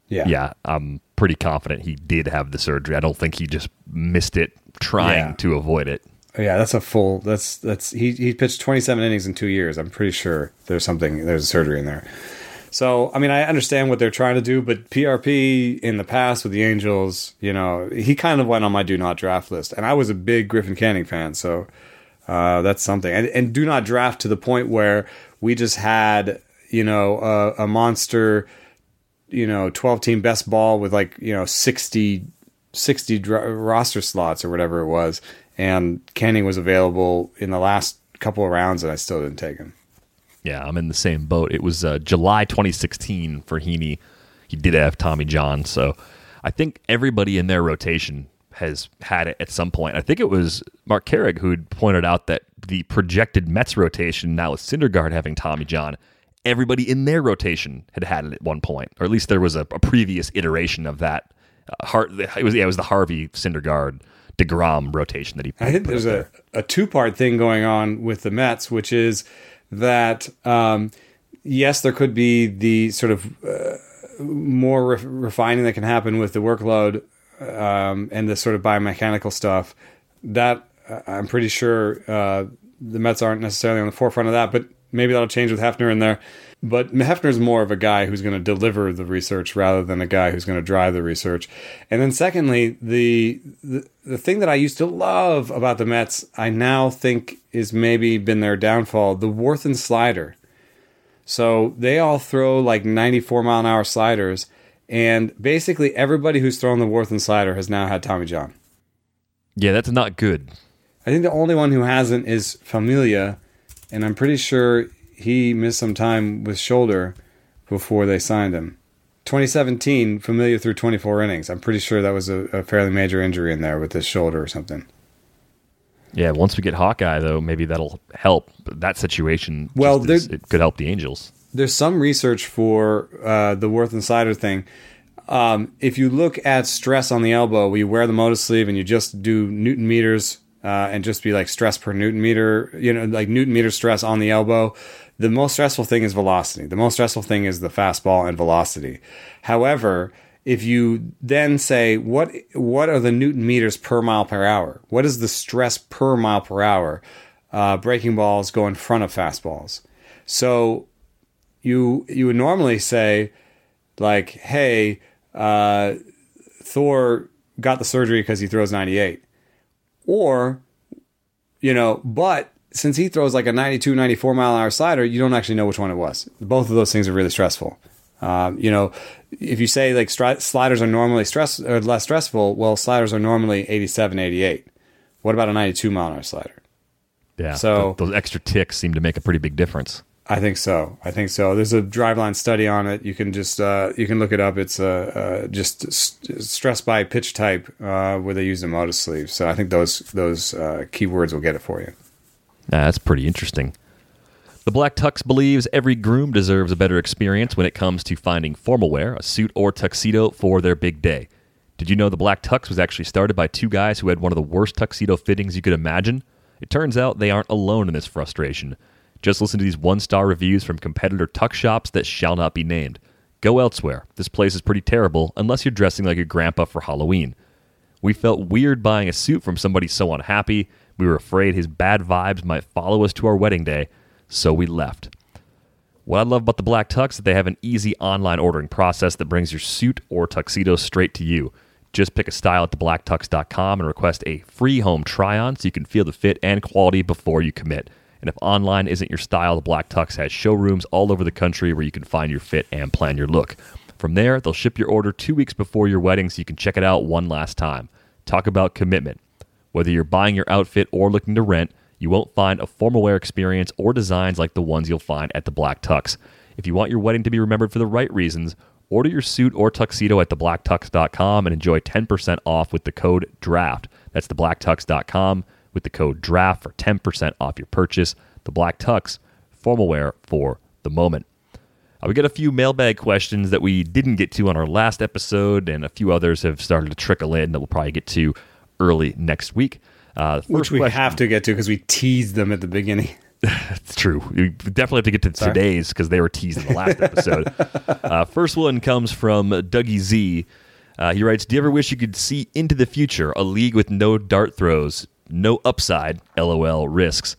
Yeah. Yeah, I'm pretty confident he did have the surgery. I don't think he just missed it trying yeah. to avoid it. Yeah, that's a full, that's, that's, he, he pitched twenty-seven innings in two years. I'm pretty sure there's something, there's a surgery in there. So, I mean, I understand what they're trying to do, but P R P in the past with the Angels, you know, he kind of went on my do not draft list. And I was a big Griffin Canning fan, so uh, that's something. And, and do not draft to the point where we just had, you know, a, a monster, you know, twelve-team best ball with like, you know, sixty, sixty dr- roster slots or whatever it was. And Canning was available in the last couple of rounds, and I still didn't take him. Yeah, I'm in the same boat. It was uh, July twenty sixteen for Heaney. He did have Tommy John, so I think everybody in their rotation has had it at some point. I think it was Mark Carrig who had pointed out that the projected Mets rotation, now with Syndergaard having Tommy John, everybody in their rotation had had it at one point, or at least there was a, a previous iteration of that. Uh, Har- it, was, yeah, it was the Harvey, Syndergaard, DeGrom rotation that he put I think put there's a, a two-part thing going on with the Mets, which is that um, yes, there could be the sort of uh, more re- refining that can happen with the workload um, and the sort of biomechanical stuff. That uh, I'm pretty sure uh, the Mets aren't necessarily on the forefront of that, but maybe that'll change with Hefner in there. But Hefner's more of a guy who's going to deliver the research rather than a guy who's going to drive the research. And then secondly, the, the the thing that I used to love about the Mets, I now think is maybe been their downfall, the Worth and slider. So they all throw like ninety-four mile an hour sliders, and basically everybody who's thrown the Worth and slider has now had Tommy John. Yeah, that's not good. I think the only one who hasn't is Familia, and I'm pretty sure he missed some time with shoulder before they signed him. twenty seventeen, Familia threw twenty-four innings. I'm pretty sure that was a, a fairly major injury in there with his shoulder or something. Yeah, once we get Hawkeye, though, maybe that'll help. That situation, well, there, is, it could help the Angels. There's some research for uh, the Worth and slider thing. Um, if you look at stress on the elbow, where you wear the motor sleeve and you just do Newton meters Uh, and just be like stress per Newton meter, you know, like Newton meter stress on the elbow. The most stressful thing is velocity. The most stressful thing is the fastball and velocity. However, if you then say, what what are the Newton meters per mile per hour? What is the stress per mile per hour? Uh, breaking balls go in front of fastballs. So you, you would normally say like, hey, uh, Thor got the surgery because he throws ninety-eight. Or, you know, but since he throws like a ninety-two, ninety-four mile an hour slider, you don't actually know which one it was. Both of those things are really stressful. Um, you know, if you say like stri- sliders are normally stress or less stressful, well, sliders are normally eighty-seven, eighty-eight. What about a ninety-two mile an hour slider? Yeah. So th- those extra ticks seem to make a pretty big difference. I think so. I think so. There's a driveline study on it. You can just uh, you can look it up. It's uh, uh, just st- stress by pitch type uh, where they use the motor sleeve. So I think those those uh, keywords will get it for you. Nah, that's pretty interesting. The Black Tux believes every groom deserves a better experience when it comes to finding formal wear, a suit or tuxedo for their big day. Did you know the Black Tux was actually started by two guys who had one of the worst tuxedo fittings you could imagine? It turns out they aren't alone in this frustration. Just listen to these one-star reviews from competitor tuck shops that shall not be named. Go elsewhere. This place is pretty terrible unless you're dressing like your grandpa for Halloween. We felt weird buying a suit from somebody so unhappy. We were afraid his bad vibes might follow us to our wedding day, so we left. What I love about the Black Tux is that they have an easy online ordering process that brings your suit or tuxedo straight to you. Just pick a style at the black tux dot com and request a free home try-on so you can feel the fit and quality before you commit. And if online isn't your style, the Black Tux has showrooms all over the country where you can find your fit and plan your look. From there, they'll ship your order two weeks before your wedding so you can check it out one last time. Talk about commitment. Whether you're buying your outfit or looking to rent, you won't find a formal wear experience or designs like the ones you'll find at the Black Tux. If you want your wedding to be remembered for the right reasons, order your suit or tuxedo at the black tux dot com and enjoy ten percent off with the code DRAFT. That's the black tux dot com with the code DRAFT for ten percent off your purchase. The Black Tux, formal wear for the moment. Uh, we got a few mailbag questions that we didn't get to on our last episode, and a few others have started to trickle in that we'll probably get to early next week. Uh, Which we question, have to get to because we teased them at the beginning. It's true. We definitely have to get to Sorry. today's because they were teased in the last episode. uh, first one comes from Dougie Z. Uh, he writes, do you ever wish you could see into the future? A league with no dart throws, no upside, LOL risks.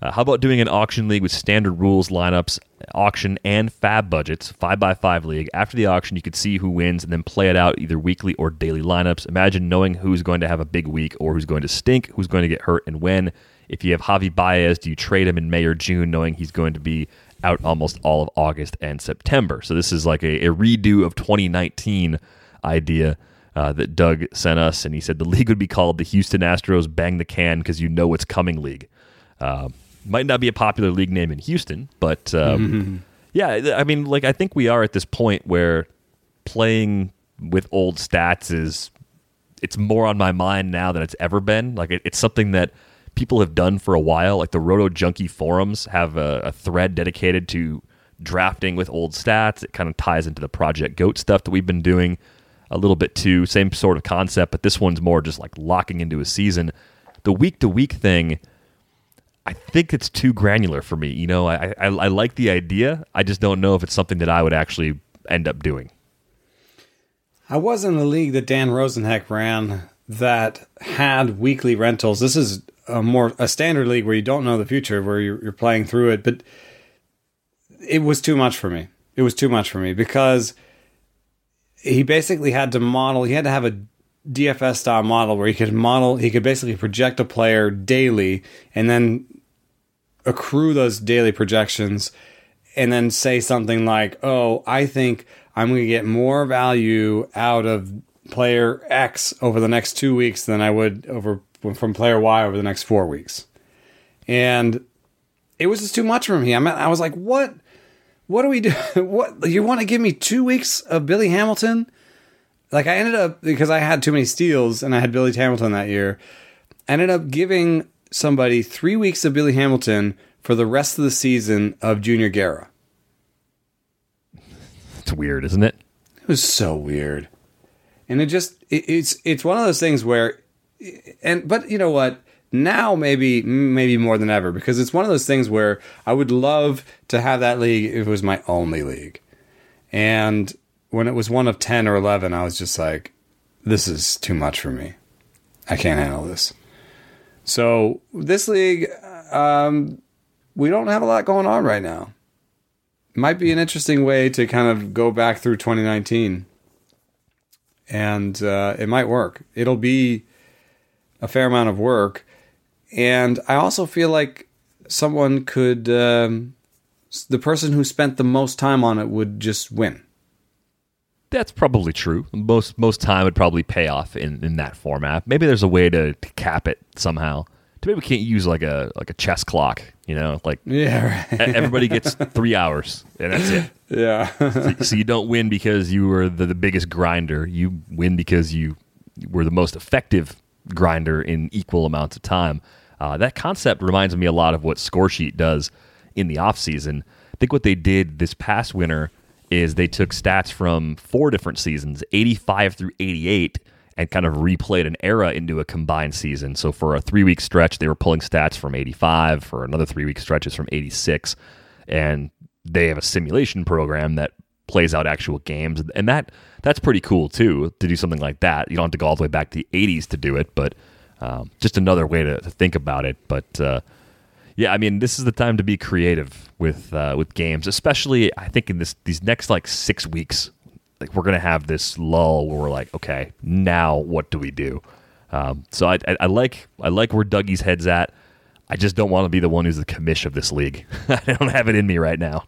Uh, how about doing an auction league with standard rules, lineups, auction, and fab budgets, five by five league? After the auction, you could see who wins and then play it out either weekly or daily lineups. Imagine knowing who's going to have a big week or who's going to stink, who's going to get hurt, and when. If you have Javi Baez, do you trade him in May or June knowing he's going to be out almost all of August and September? So this is like a, a redo of twenty nineteen idea uh, that Doug sent us, and he said the league would be called the Houston Astros Bang the Can Because You Know It's Coming League. Uh, Might not be a popular league name in Houston, but um, mm-hmm. yeah, I mean, like I think we are at this point where playing with old stats is, it's more on my mind now than it's ever been. Like it, it's something that people have done for a while. Like the Roto Junkie forums have a, a thread dedicated to drafting with old stats. It kind of ties into the Project GOAT stuff that we've been doing a little bit too. Same sort of concept, but this one's more just like locking into a season. The week-to-week thing, I think it's too granular for me. You know, I, I I like the idea. I just don't know if it's something that I would actually end up doing. I was in a league that Dan Rosenheck ran that had weekly rentals. This is a more a standard league where you don't know the future, where you're, you're playing through it. But it was too much for me. It was too much for me because he basically had to model. He had to have a D F S style model where he could model. He could basically project a player daily and then accrue those daily projections and then say something like, oh, I think I'm going to get more value out of player X over the next two weeks than I would over from player Y over the next four weeks. And it was just too much for me. I mean, I was like, what, what do we do? What, you want to give me two weeks of Billy Hamilton? Like I ended up, because I had too many steals and I had Billy Hamilton that year, I ended up giving somebody three weeks of Billy Hamilton for the rest of the season of Junior Guerra. It's weird, isn't it? It was so weird. And it just, it, it's, it's one of those things where, and, but you know what? Now maybe, maybe more than ever, because it's one of those things where I would love to have that league if it was my only league. And when it was one of ten or eleven, I was just like, this is too much for me. I can't handle this. So this league, um, we don't have a lot going on right now. Might be an interesting way to kind of go back through twenty nineteen. And uh, it might work. It'll be a fair amount of work. And I also feel like someone could, um, the person who spent the most time on it would just win. That's probably true. Most most time would probably pay off in, in that format. Maybe there's a way to, to cap it somehow. Maybe we can't use like a like a chess clock, you know? Like yeah, right. Everybody gets three hours and that's it. Yeah. so, so you don't win because you were the, the biggest grinder. You win because you were the most effective grinder in equal amounts of time. Uh, that concept reminds me a lot of what Scoresheet does in the offseason. I think what they did this past winter is they took stats from four different seasons, eighty-five through eighty-eight, and kind of replayed an era into a combined season. So for a three-week stretch, they were pulling stats from eighty-five. For another three-week stretch, it's from eighty-six. And they have a simulation program that plays out actual games. And that that's pretty cool, too, to do something like that. You don't have to go all the way back to the eighties to do it, but um, just another way to, to think about it. But, uh, yeah, I mean, this is the time to be creative with uh, with games, especially, I think, in this these next, like, six weeks. Like, we're going to have this lull where we're like, okay, now what do we do? Um, so I, I, I like I like where Dougie's head's at. I just don't want to be the one who's the commish of this league. I don't have it in me right now.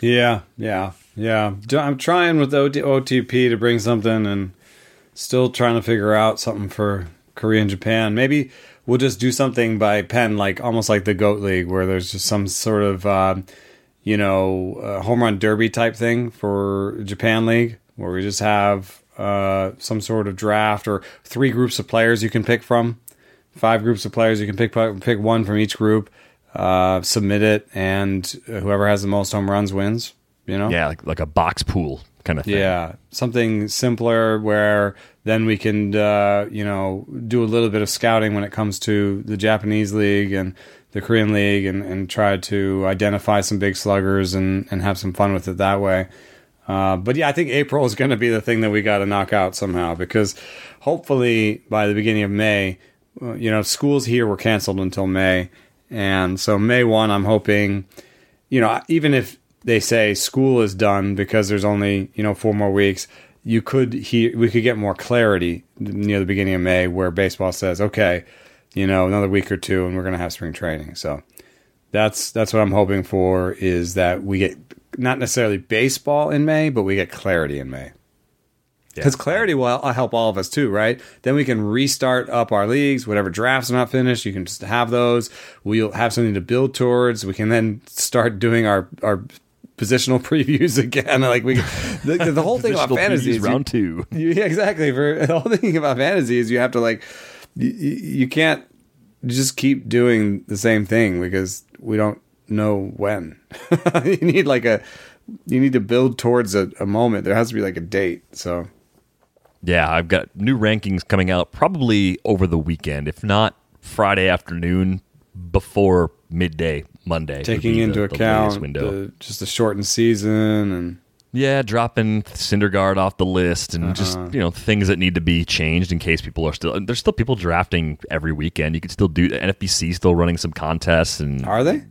Yeah, yeah, yeah. I'm trying with O T P to bring something and still trying to figure out something for Korea and Japan. Maybe we'll just do something by pen, like almost like the GOAT League, where there's just some sort of... Uh, you know, a home run derby type thing for Japan League, where we just have uh, some sort of draft or three groups of players you can pick from, five groups of players you can pick pick one from each group, uh, submit it, and whoever has the most home runs wins, you know? Yeah, like, like a box pool kind of thing. Yeah, something simpler where then we can, uh, you know, do a little bit of scouting when it comes to the Japanese League and the Korean League, and, and try to identify some big sluggers and, and have some fun with it that way. Uh, but yeah, I think April is going to be the thing that we got to knock out somehow, because hopefully by the beginning of May, you know, schools here were canceled until May. And so May first, I'm hoping, you know, even if they say school is done because there's only, you know, four more weeks, you could hear, we could get more clarity near the beginning of May where baseball says, okay, you know, another week or two and we're going to have spring training. So that's that's what I'm hoping for, is that we get not necessarily baseball in May, but we get clarity in May. Because yeah. clarity will help all of us too, right? Then we can restart up our leagues. Whatever drafts are not finished, you can just have those. We'll have something to build towards. We can then start doing our, our positional previews again. Like we, the, the whole thing about fantasy is round two. You, yeah, exactly. For the whole thing about fantasy is you have to like... You can't just keep doing the same thing because we don't know when. you need like a, you need to build towards a, a moment. There has to be like a date. So, yeah, I've got new rankings coming out probably over the weekend, if not Friday afternoon before midday Monday. Taking into the, account the the, just the shortened season and. Yeah, dropping Syndergaard off the list and uh-huh. just, you know, things that need to be changed in case people are still... There's still people drafting every weekend. You could still do... N F B C still running some contests. And Are they?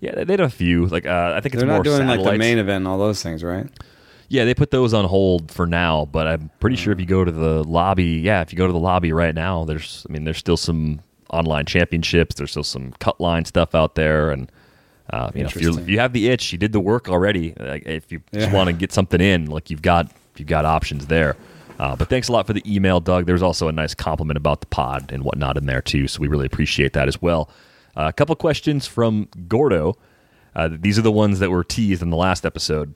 Yeah, they had a few. Like uh, I think They're it's more satellites. They're not doing like the main event and all those things, right? Yeah, they put those on hold for now, but I'm pretty sure if you go to the lobby... Yeah, if you go to the lobby right now, there's... I mean, there's still some online championships. There's still some cut line stuff out there, and... Uh, you know, if, you're, if you have the itch, you did the work already. Like, if you yeah. just want to get something in, like you've got you've got options there. Uh, but thanks a lot for the email, Doug. There's also a nice compliment about the pod and whatnot in there too, so we really appreciate that as well. Uh, a couple questions from Gordo. Uh, these are the ones that were teased in the last episode.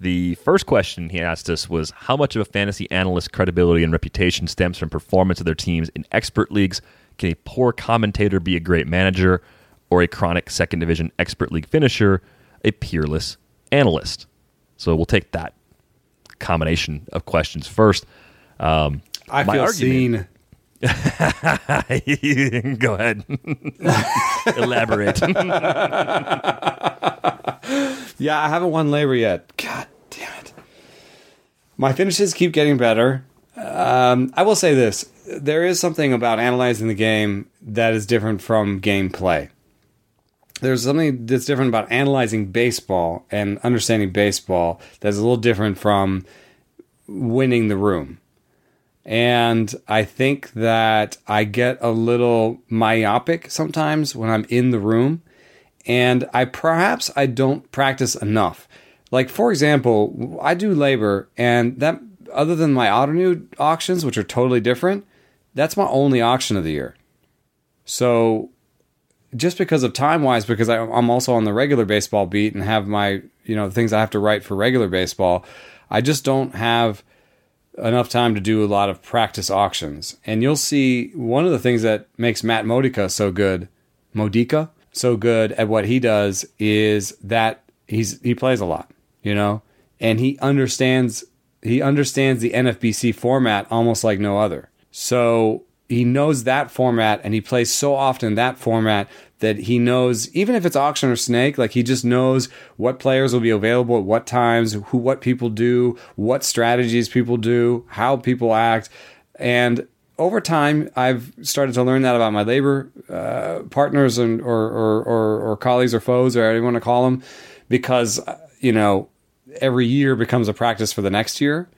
The first question he asked us was, how much of a fantasy analyst's credibility and reputation stems from performance of their teams in expert leagues? Can a poor commentator be a great manager? Or a chronic second division expert league finisher, a peerless analyst? So we'll take that combination of questions first. Um, I feel argument, seen. Go ahead. Elaborate. Yeah, I haven't won labor yet. God damn it. My finishes keep getting better. Um, I will say this. There is something about analyzing the game that is different from gameplay. There's something that's different about analyzing baseball and understanding baseball that's a little different from winning the room. And I think that I get a little myopic sometimes when I'm in the room, and I perhaps I don't practice enough. Like, for example, I do labor, and that other than my auto-nude auctions, which are totally different, that's my only auction of the year. So... just because of time-wise, because I, I'm also on the regular baseball beat and have my, you know, things I have to write for regular baseball, I just don't have enough time to do a lot of practice auctions. And you'll see one of the things that makes Matt Modica so good, Modica, so good at what he does is that he's he plays a lot, you know, and he understands He understands the N F B C format almost like no other. So he knows that format, and he plays so often that format that he knows, even if it's auction or snake, like he just knows what players will be available at what times, who, what people do, what strategies people do, how people act. And over time, I've started to learn that about my labor uh, partners and or, or, or, or colleagues or foes or whatever you want to call them, because, you know, every year becomes a practice for the next year.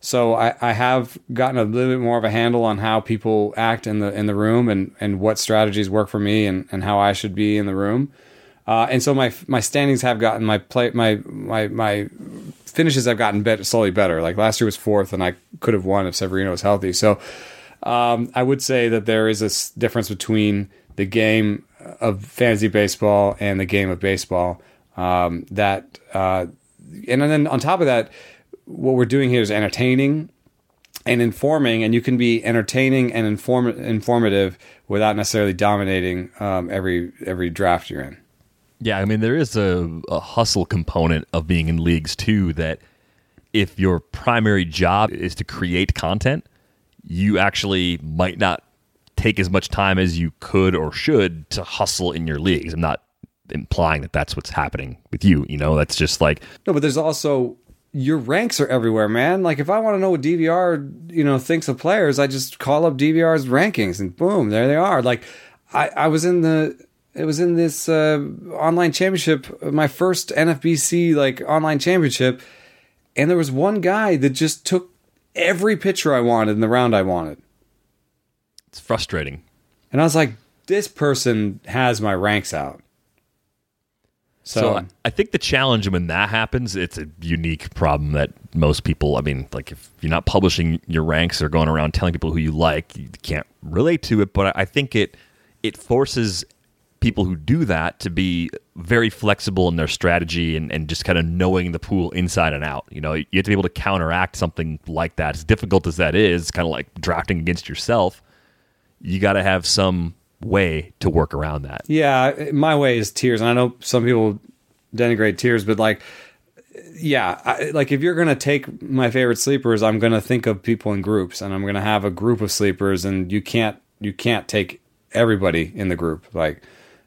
So I, I have gotten a little bit more of a handle on how people act in the in the room and, and what strategies work for me and, and how I should be in the room. Uh, and so my my standings have gotten my play my my my finishes have gotten better, slowly better. Like last year was fourth, and I could have won if Severino was healthy. So um, I would say that there is a difference between the game of fantasy baseball and the game of baseball. Um, that uh, and then on top of that, what we're doing here is entertaining and informing, and you can be entertaining and inform- informative without necessarily dominating um, every every draft you're in. Yeah, I mean, there is a, a hustle component of being in leagues, too, that if your primary job is to create content, you actually might not take as much time as you could or should to hustle in your leagues. I'm not implying that that's what's happening with you. You know, that's just like... No, but there's also... Your ranks are everywhere, man. Like, if I want to know what D V R, you know, thinks of players, I just call up D V R's rankings, and boom, there they are. Like, I, I was in the, it was in this uh, online championship, my first N F B C, like, online championship, and there was one guy that just took every pitcher I wanted in the round I wanted. It's frustrating. And I was like, this person has my ranks out. So, so I, I think the challenge when that happens, it's a unique problem that most people, I mean, like if you're not publishing your ranks or going around telling people who you like, you can't relate to it. But I think it it forces people who do that to be very flexible in their strategy and, and just kind of knowing the pool inside and out. You know, you have to be able to counteract something like that. As difficult as that is, kind of like drafting against yourself, you got to have some... way to work around that. Yeah, my way is tiers, and I know some people denigrate tiers, but like, yeah, I, like if you're gonna take my favorite sleepers, I'm gonna think of people in groups, and I'm gonna have a group of sleepers, and you can't you can't take everybody in the group. Like,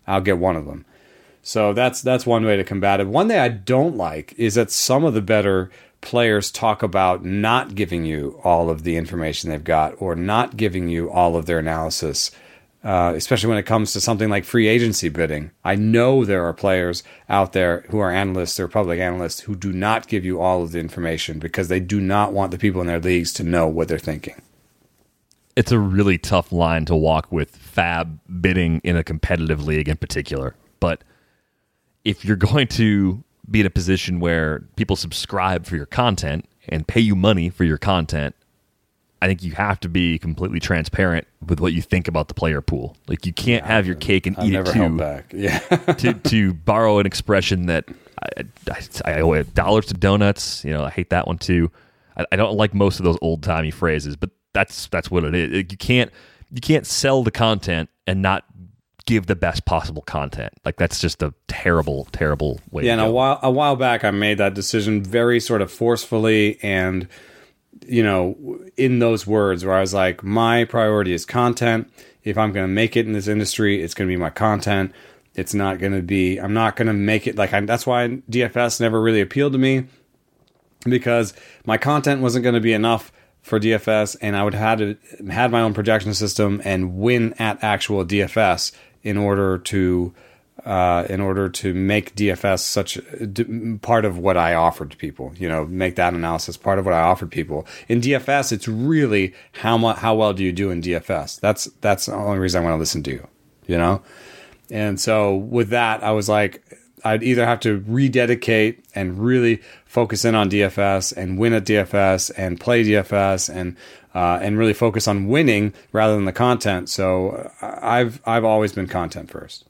I'll get one of them. So that's that's one way to combat it. One thing I don't like is that some of the better players talk about not giving you all of the information they've got, or not giving you all of their analysis. Uh, especially when it comes to something like free agency bidding. I know there are players out there who are analysts or public analysts who do not give you all of the information because they do not want the people in their leagues to know what they're thinking. It's a really tough line to walk with fab bidding in a competitive league in particular. But if you're going to be in a position where people subscribe for your content and pay you money for your content, I think you have to be completely transparent with what you think about the player pool. Like, you can't have your cake and I've eat it too. Held back. Yeah. to to borrow an expression that I, I, I owe it dollars to donuts. You know, I hate that one too. I, I don't like most of those old timey phrases, but that's that's what it is. You can't you can't sell the content and not give the best possible content. Like, that's just a terrible, terrible way. Yeah. To and go. a while a while back, I made that decision very sort of forcefully and, you know, in those words where I was like, my priority is content. If I'm going to make it in this industry, it's going to be my content. It's not going to be, I'm not going to make it like I'm, that's why D F S never really appealed to me, because my content wasn't going to be enough for D F S. And I would have had to had my own projection system and win at actual D F S in order to, uh, in order to make D F S such d- part of what I offered to people, you know, make that analysis part of what I offered people in D F S. It's really how much, how well do you do in D F S? That's, that's the only reason I want to listen to you, you know? And so with that, I was like, I'd either have to rededicate and really focus in on D F S and win at D F S and play D F S and, uh, and really focus on winning rather than the content. So I've, I've always been content first.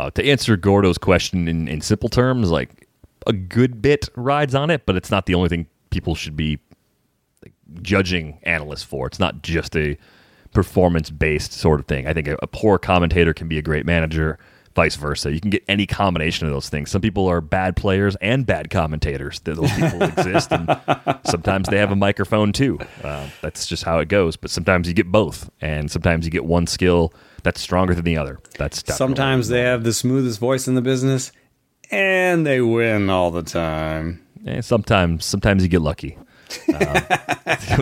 Uh, to answer Gordo's question in, in simple terms, like a good bit rides on it, but it's not the only thing people should be like, judging analysts for. It's not just a performance-based sort of thing. I think a, a poor commentator can be a great manager. vice versa. You can get any combination of those things. Some people are bad players and bad commentators. Those people exist, and sometimes they have a microphone too. Uh, that's just how it goes. But sometimes you get both, and sometimes you get one skill that's stronger than the other. That's sometimes they have the smoothest voice in the business, and they win all the time. And sometimes, sometimes you get lucky. uh,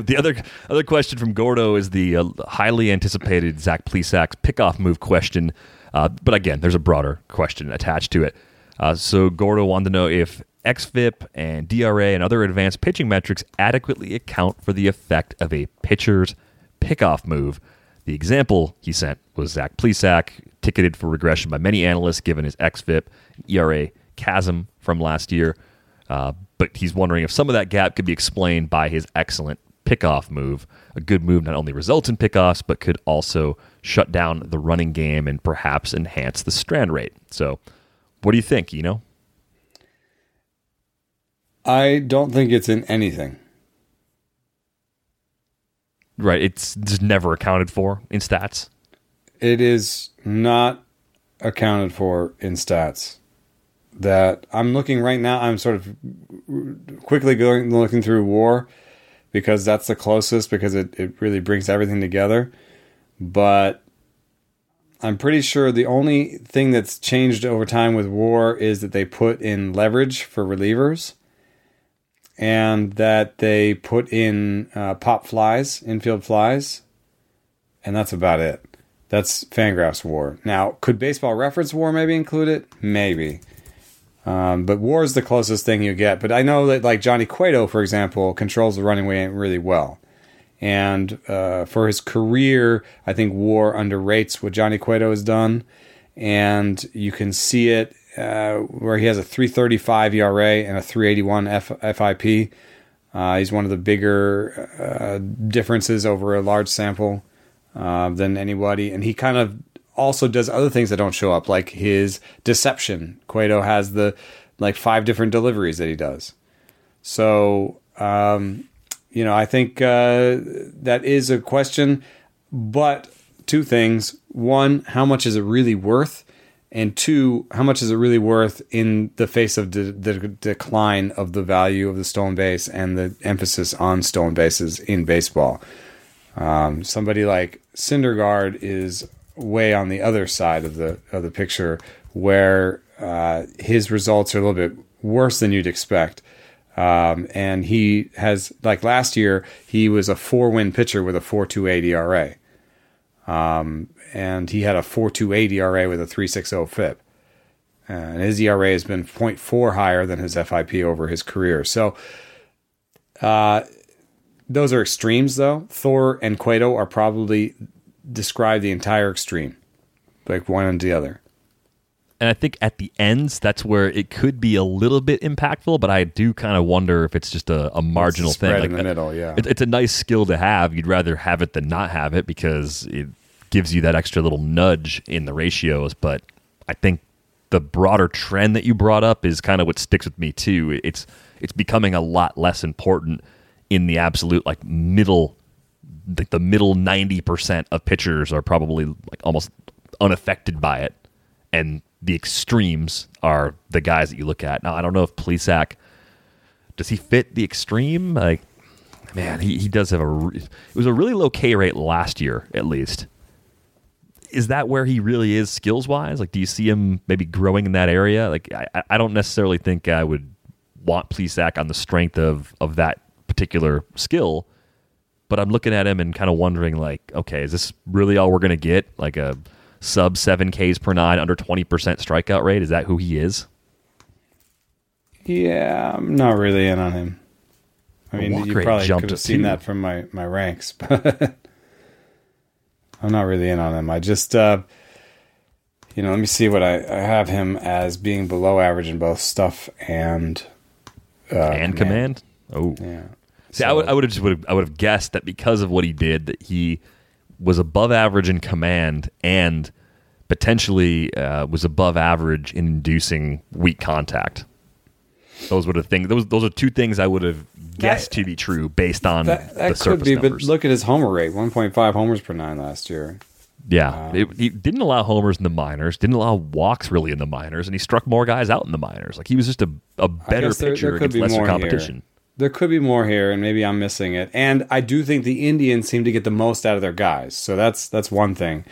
the other other question from Gordo is the uh, highly anticipated Zach Plesac's pickoff move question. Uh, but again, there's a broader question attached to it. Uh, so Gordo wanted to know if X F I P and D R A and other advanced pitching metrics adequately account for the effect of a pitcher's pickoff move. The example he sent was Zach Plesac, ticketed for regression by many analysts given his X F I P, E R A chasm from last year. Uh, but he's wondering if some of that gap could be explained by his excellent pickoff move. A good move not only results in pickoffs, but could also shut down the running game and perhaps enhance the strand rate. So what do you think, Eno? I don't think it's in anything. Right. It's just never accounted for in stats. It is not accounted for in stats. That I'm looking right now, I'm sort of quickly going looking through WAR because that's the closest, because it, it really brings everything together. But I'm pretty sure the only thing that's changed over time with WAR is that they put in leverage for relievers and that they put in uh, pop flies, infield flies, and that's about it. That's Fangraph's WAR. Now, could Baseball Reference WAR maybe include it? Maybe. Um, but WAR is the closest thing you get. But I know that, like, Johnny Cueto, for example, controls the running way really well. And uh, for his career, I think WAR underrates what Johnny Cueto has done. And you can see it uh, where he has a three thirty-five E R A and a three eighty-one F- FIP. Uh, he's one of the bigger uh, differences over a large sample uh, than anybody. And he kind of also does other things that don't show up, like his deception. Cueto has the like five different deliveries that he does. So, um, you know, I think uh, that is a question. But two things. One, how much is it really worth? And two, how much is it really worth in the face of de- the decline of the value of the stolen base and the emphasis on stolen bases in baseball? Um, somebody like Syndergaard is way on the other side of the of the picture, where uh, his results are a little bit worse than you'd expect. Um, and he has, like last year, he was a four-win pitcher with a four point two eight E R A. Um, and he had a four point two eight E R A with a three point six oh F I P. Uh, and his E R A has been zero point four higher than his F I P over his career. So uh, those are extremes, though. Thor and Cueto are probably describe the entire extreme, like one and the other. And I think at the ends, that's where it could be a little bit impactful, but I do kind of wonder if it's just a, a marginal it's spread thing. Like in the that, middle, yeah. It, it's a nice skill to have. You'd rather have it than not have it because it gives you that extra little nudge in the ratios. But I think the broader trend that you brought up is kind of what sticks with me too. It's it's becoming a lot less important in the absolute like middle The, the middle ninety percent of pitchers are probably like almost unaffected by it, and the extremes are the guys that you look at. Now, I don't know if Plesac, does he fit the extreme? Like, man, he, he does have a... It was a really low K rate last year, at least. Is that where he really is skills-wise? Like, do you see him maybe growing in that area? Like, I, I don't necessarily think I would want Plesac on the strength of, of that particular skill, but I'm looking at him and kind of wondering, like, okay, is this really all we're going to get? Like a sub seven Ks per nine, under twenty percent strikeout rate? Is that who he is? Yeah, I'm not really in on him. I mean, you probably could have seen that from my, my ranks, but I'm not really in on him. I just, uh, you know, let me see what I, I have him as being below average in both stuff and uh, and command. Oh, yeah. See, so, I would, I would have just would have, I would have guessed that because of what he did, that he was above average in command and potentially uh, was above average in inducing weak contact. Those were the things. Those those are two things I would have guessed that, to be true based on that, that the surface numbers. That could be, but look at his homer rate: one point five homers per nine last year. Yeah. Um, it, he didn't allow homers in the minors, didn't allow walks really in the minors, and he struck more guys out in the minors. Like, he was just a, a better there, pitcher there against lesser competition. Here. There could be more here, and maybe I'm missing it. And I do think the Indians seem to get the most out of their guys, so that's that's one thing.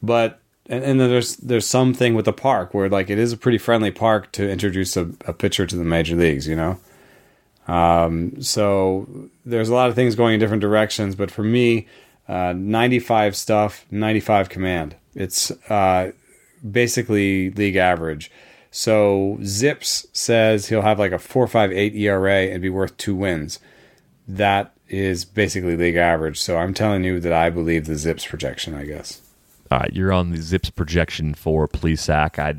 But and, and then there's there's something with the park where, like, it is a pretty friendly park to introduce a, a pitcher to the major leagues, you know. Um, so there's a lot of things going in different directions, but for me, uh, ninety-five stuff, ninety-five command. It's uh, basically league average. So Zips says he'll have like a four point five eight E R A and be worth two wins. That is basically league average. So I'm telling you that I believe the Zips projection, I guess. All right, you're on the Zips projection for Plesac. I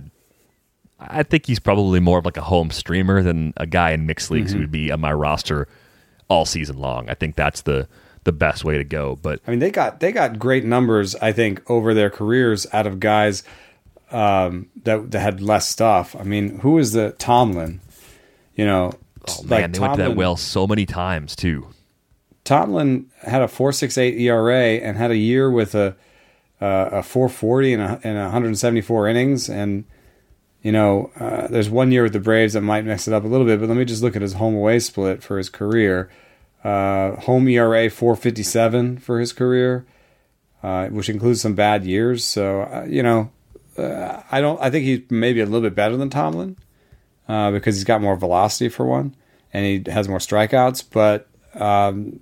I think he's probably more of like a home streamer than a guy in mixed leagues mm-hmm. who would be on my roster all season long. I think that's the the best way to go. But I mean, they got they got great numbers, I think, over their careers out of guys Um, that that had less stuff. I mean, who is the Tomlin? You know, oh, man, like they Tomlin, went to that well so many times too. Tomlin had a four six eight E R A and had a year with a uh, a four forty and a, and one hundred seventy four innings. And you know, uh, there's one year with the Braves that might mix it up a little bit. But let me just look at his home away split for his career. Uh, home E R A four fifty seven for his career, uh, which includes some bad years. So uh, you know. Uh, I don't. I think he's maybe a little bit better than Tomlin uh, because he's got more velocity for one, and he has more strikeouts. But um,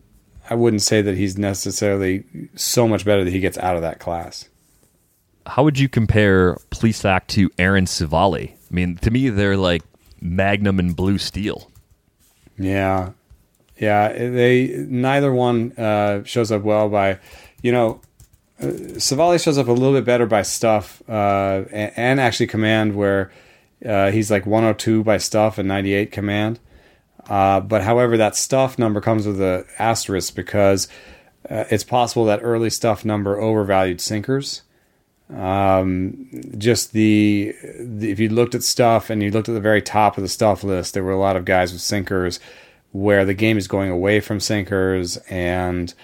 I wouldn't say that he's necessarily so much better that he gets out of that class. How would you compare Plesac to Aaron Civale? I mean, to me, they're like Magnum and Blue Steel. Yeah, yeah. They neither one uh, shows up well by, you know. Uh, Savali shows up a little bit better by stuff uh, and, and actually command where uh, he's like one oh two by stuff and ninety-eight command. Uh, but however, that stuff number comes with an asterisk because uh, it's possible that early stuff number overvalued sinkers. Um, just the, the if you looked at stuff and you looked at the very top of the stuff list, there were a lot of guys with sinkers where the game is going away from sinkers and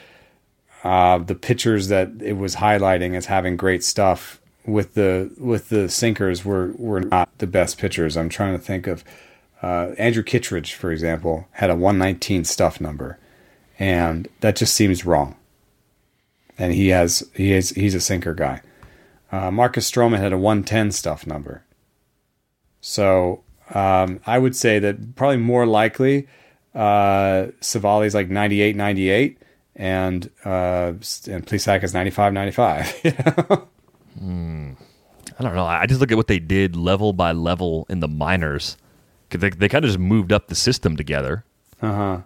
Uh, the pitchers that it was highlighting as having great stuff with the with the sinkers were, were not the best pitchers. I'm trying to think of uh, Andrew Kittredge, for example, had a one nineteen stuff number, and that just seems wrong. And he has he is he's a sinker guy. Uh, Marcus Stroman had a one ten stuff number. So um, I would say that probably more likely uh, Savali's like ninety-eight ninety-eight. And uh, and Plesac is ninety-five ninety-five. You know? mm, I don't know. I just look at what they did level by level in the minors. They, they kind of just moved up the system together. Uh-huh.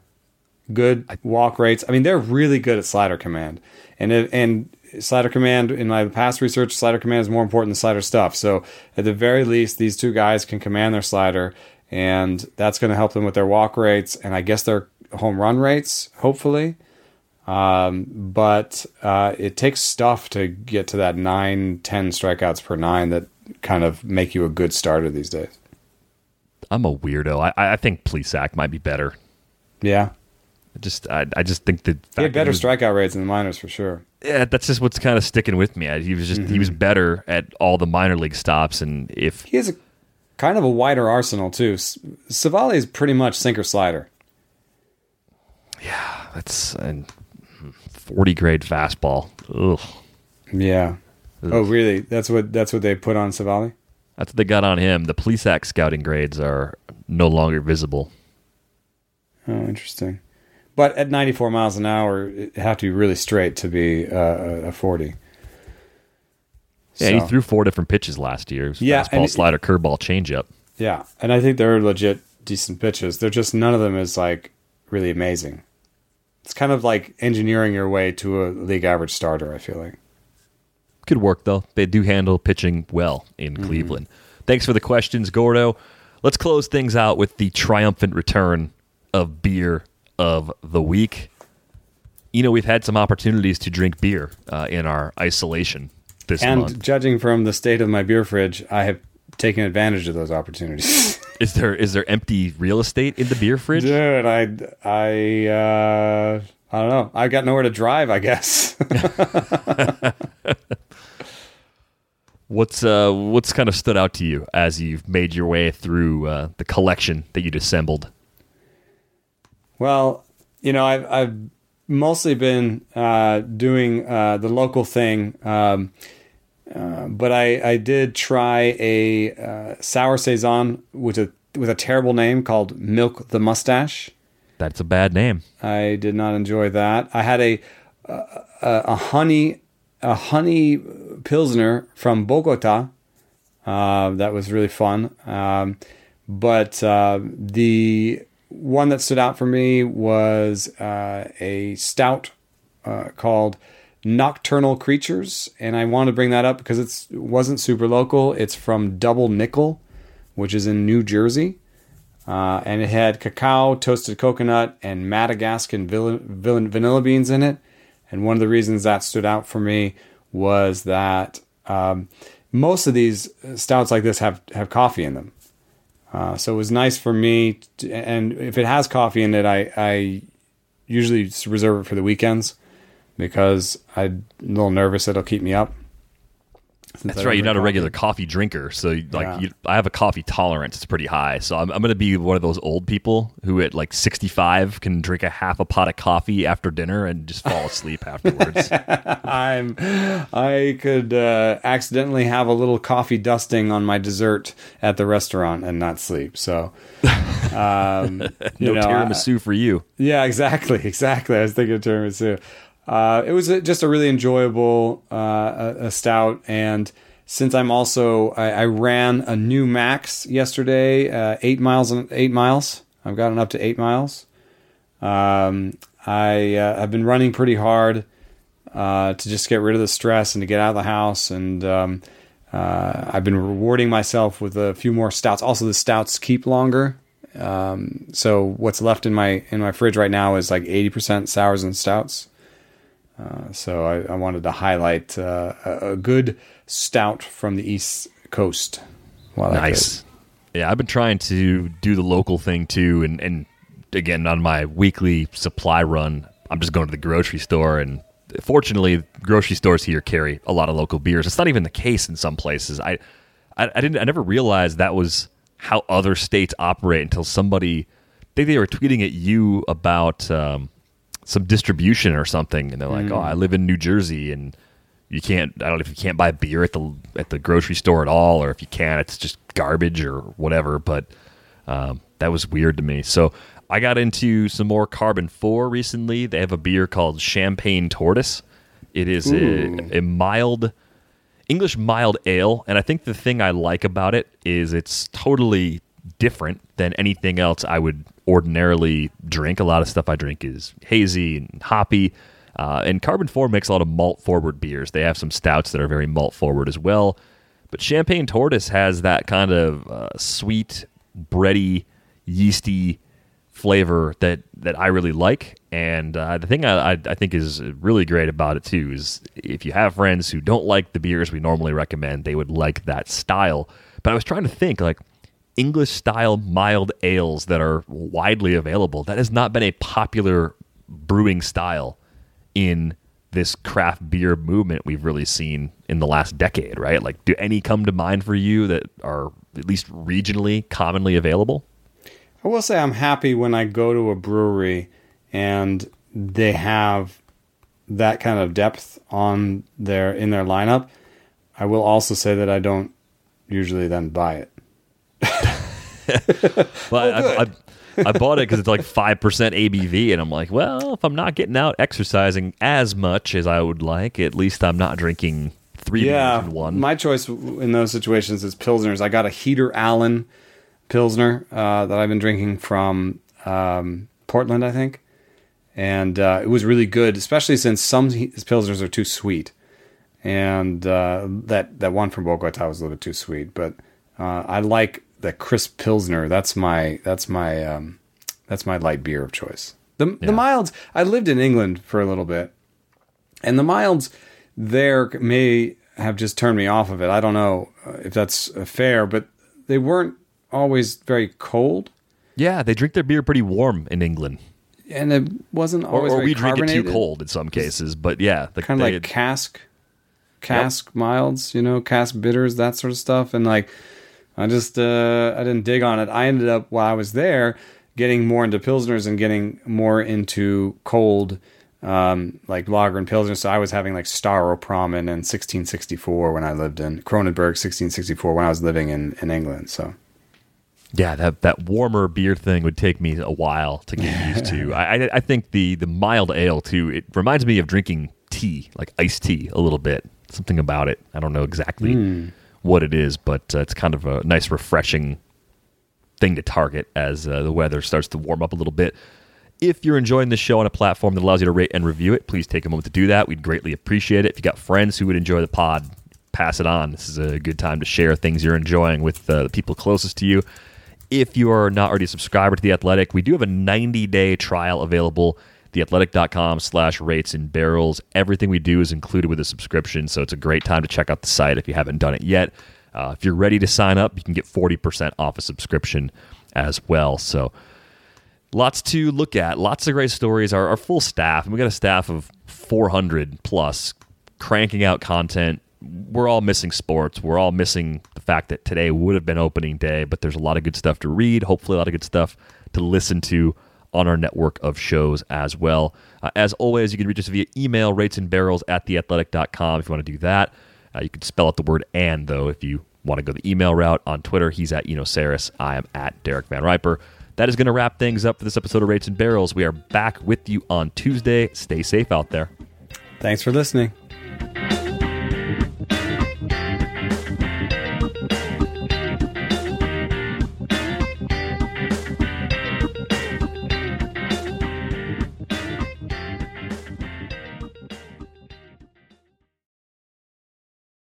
Good I, walk rates. I mean, they're really good at slider command. And it, and slider command, in my past research, slider command is more important than slider stuff. So at the very least, these two guys can command their slider, and that's going to help them with their walk rates and I guess their home run rates, hopefully. Um, but uh, it takes stuff to get to that nine, ten strikeouts per nine that kind of make you a good starter these days. I'm a weirdo. I, I think Plesac might be better. Yeah, I just I, I just think that he had better he was, strikeout rates in the minors for sure. Yeah, that's just what's kind of sticking with me. He was just mm-hmm. he was better at all the minor league stops, and if he has a kind of a wider arsenal too. Civale is pretty much sinker slider. Yeah, that's and. forty grade fastball. Ugh. Yeah. Ugh. Oh, really? That's what that's what they put on Civale? That's what they got on him. The Plesac scouting grades are no longer visible. Oh, interesting. But at ninety-four miles an hour, it'd have to be really straight to be uh, a forty. Yeah, so. He threw four different pitches last year. Yeah, fastball, slider, curveball, changeup. Yeah, and I think they're legit decent pitches. They're just none of them is like really amazing. It's kind of like engineering your way to a league average starter, I feel like. Good work, though. They do handle pitching well in mm-hmm. Cleveland. Thanks for the questions, Gordo. Let's close things out with the triumphant return of Beer of the Week. You know, we've had some opportunities to drink beer uh, in our isolation this and month. And judging from the state of my beer fridge, I have taken advantage of those opportunities. Is there is there empty real estate in the beer fridge? Dude, I, I, uh, I don't know. I've got nowhere to drive, I guess. What's uh, what's kind of stood out to you as you've made your way through uh, the collection that you'd assembled? Well, you know, I've, I've mostly been uh, doing uh, the local thing, um, uh, but I, I did try a uh, sour saison with a with a terrible name called Milk the Mustache. That's a bad name. I did not enjoy that. I had a a, a honey a honey pilsner from Bogota. Uh, that was really fun, um, but uh, the one that stood out for me was uh, a stout uh, called Nocturnal Creatures, and I want to bring that up because it's, it wasn't super local. It's from Double Nickel, which is in New Jersey, uh, and it had cacao, toasted coconut, and Madagascan vanilla beans in it. And one of the reasons that stood out for me was that um, most of these stouts like this have, have coffee in them. Uh, so it was nice for me, to, and if it has coffee in it, I, I usually reserve it for the weekends because I'm a little nervous it'll keep me up. That's right. You're not coffee. A regular coffee drinker, so like yeah. you, I have a coffee tolerance. It's pretty high, so I'm, I'm going to be one of those old people who at like sixty-five can drink a half a pot of coffee after dinner and just fall asleep afterwards. I'm, I could uh, accidentally have a little coffee dusting on my dessert at the restaurant and not sleep. So, um, no you know, tiramisu I, for you. Yeah, exactly, exactly. I was thinking of tiramisu. Uh, it was a, just a really enjoyable uh, a, a stout, and since I'm also I, I ran a new max yesterday, uh, eight miles and eight miles. I've gotten up to eight miles. Um, I uh, I've been running pretty hard uh, to just get rid of the stress and to get out of the house, and um, uh, I've been rewarding myself with a few more stouts. Also, the stouts keep longer, um, so what's left in my in my fridge right now is like eighty percent sours and stouts. Uh, so I, I wanted to highlight uh, a, a good stout from the East Coast. While nice. Yeah, I've been trying to do the local thing too. And, and again, on my weekly supply run, I'm just going to the grocery store. And fortunately, grocery stores here carry a lot of local beers. It's not even the case in some places. I, I, I, didn't, I never realized that was how other states operate until somebody, I think they were tweeting at you about... Um, some distribution or something, and they're like, mm. "Oh, I live in New Jersey, and you can't. I don't know if you can't buy beer at the at the grocery store at all, or if you can, it's just garbage or whatever." But um, that was weird to me. So I got into some more Carbon Four recently. They have a beer called Champagne Tortoise. It is a, a mild English mild ale, and I think the thing I like about it is it's totally different than anything else I would ordinarily drink. A lot of stuff I drink is hazy and hoppy, uh, and Carbon Four makes a lot of malt forward beers. They have some stouts that are very malt forward as well, but Champagne Tortoise has that kind of uh, sweet, bready, yeasty flavor that, that I really like. And uh, the thing I, I, I think is really great about it too is if you have friends who don't like the beers we normally recommend, they would like that style. But I was trying to think, like, English-style mild ales that are widely available. That has not been a popular brewing style in this craft beer movement we've really seen in the last decade, right? Like, do any come to mind for you that are at least regionally commonly available? I will say I'm happy when I go to a brewery and they have that kind of depth on their in their lineup. I will also say that I don't usually then buy it. well, oh, I, I, I bought it because it's like five percent A B V, and I'm like, well, if I'm not getting out exercising as much as I would like, at least I'm not drinking three yeah, beers in one. My choice in those situations is Pilsners. I got a Heater Allen Pilsner uh, that I've been drinking from um, Portland, I think, and uh, it was really good, especially since some Pilsners are too sweet, and uh, that, that one from Bogota was a little bit too sweet, but uh, I like the crisp Pilsner. That's my that's my um, that's my light beer of choice. The yeah. the milds. I lived in England for a little bit, and the milds there may have just turned me off of it. I don't know if that's fair, but they weren't always very cold. Yeah, they drink their beer pretty warm in England, and it wasn't always. Or, or very we drink carbonated. It too cold in some cases, but yeah, the, kind of like cask. cask yep. milds, you know, cask bitters, that sort of stuff. And like, I just, uh, I didn't dig on it. I ended up while I was there getting more into Pilsners and getting more into cold, um, like lager and Pilsner. So I was having like Staropramen and sixteen sixty-four when I lived in Kronenberg, sixteen sixty-four when I was living in, in England. So. Yeah, that, that warmer beer thing would take me a while to get used to. I, I I think the the mild ale, too, it reminds me of drinking tea, like iced tea a little bit. Something about it. I don't know exactly mm. what it is, but uh, it's kind of a nice, refreshing thing to target as uh, the weather starts to warm up a little bit. If you're enjoying this show on a platform that allows you to rate and review it, please take a moment to do that. We'd greatly appreciate it. If you got friends who would enjoy the pod, pass it on. This is a good time to share things you're enjoying with uh, the people closest to you. If you are not already a subscriber to The Athletic, we do have a ninety-day trial available, theathletic.com slash rates and barrels. Everything we do is included with a subscription, so it's a great time to check out the site if you haven't done it yet. Uh, if you're ready to sign up, you can get forty percent off a subscription as well. So lots to look at, lots of great stories. Our, our full staff, and we got a staff of four hundred plus cranking out content. We're all missing sports. We're all missing the fact that today would have been opening day, but there's a lot of good stuff to read, hopefully a lot of good stuff to listen to on our network of shows as well. Uh, as always, you can reach us via email, ratesandbarrels at theathletic.com if you want to do that. Uh, you can spell out the word and, though, if you want to go the email route. On Twitter, he's at Eno Saris. I am at Derek Van Riper. That is going to wrap things up for this episode of Rates and Barrels. We are back with you on Tuesday. Stay safe out there. Thanks for listening.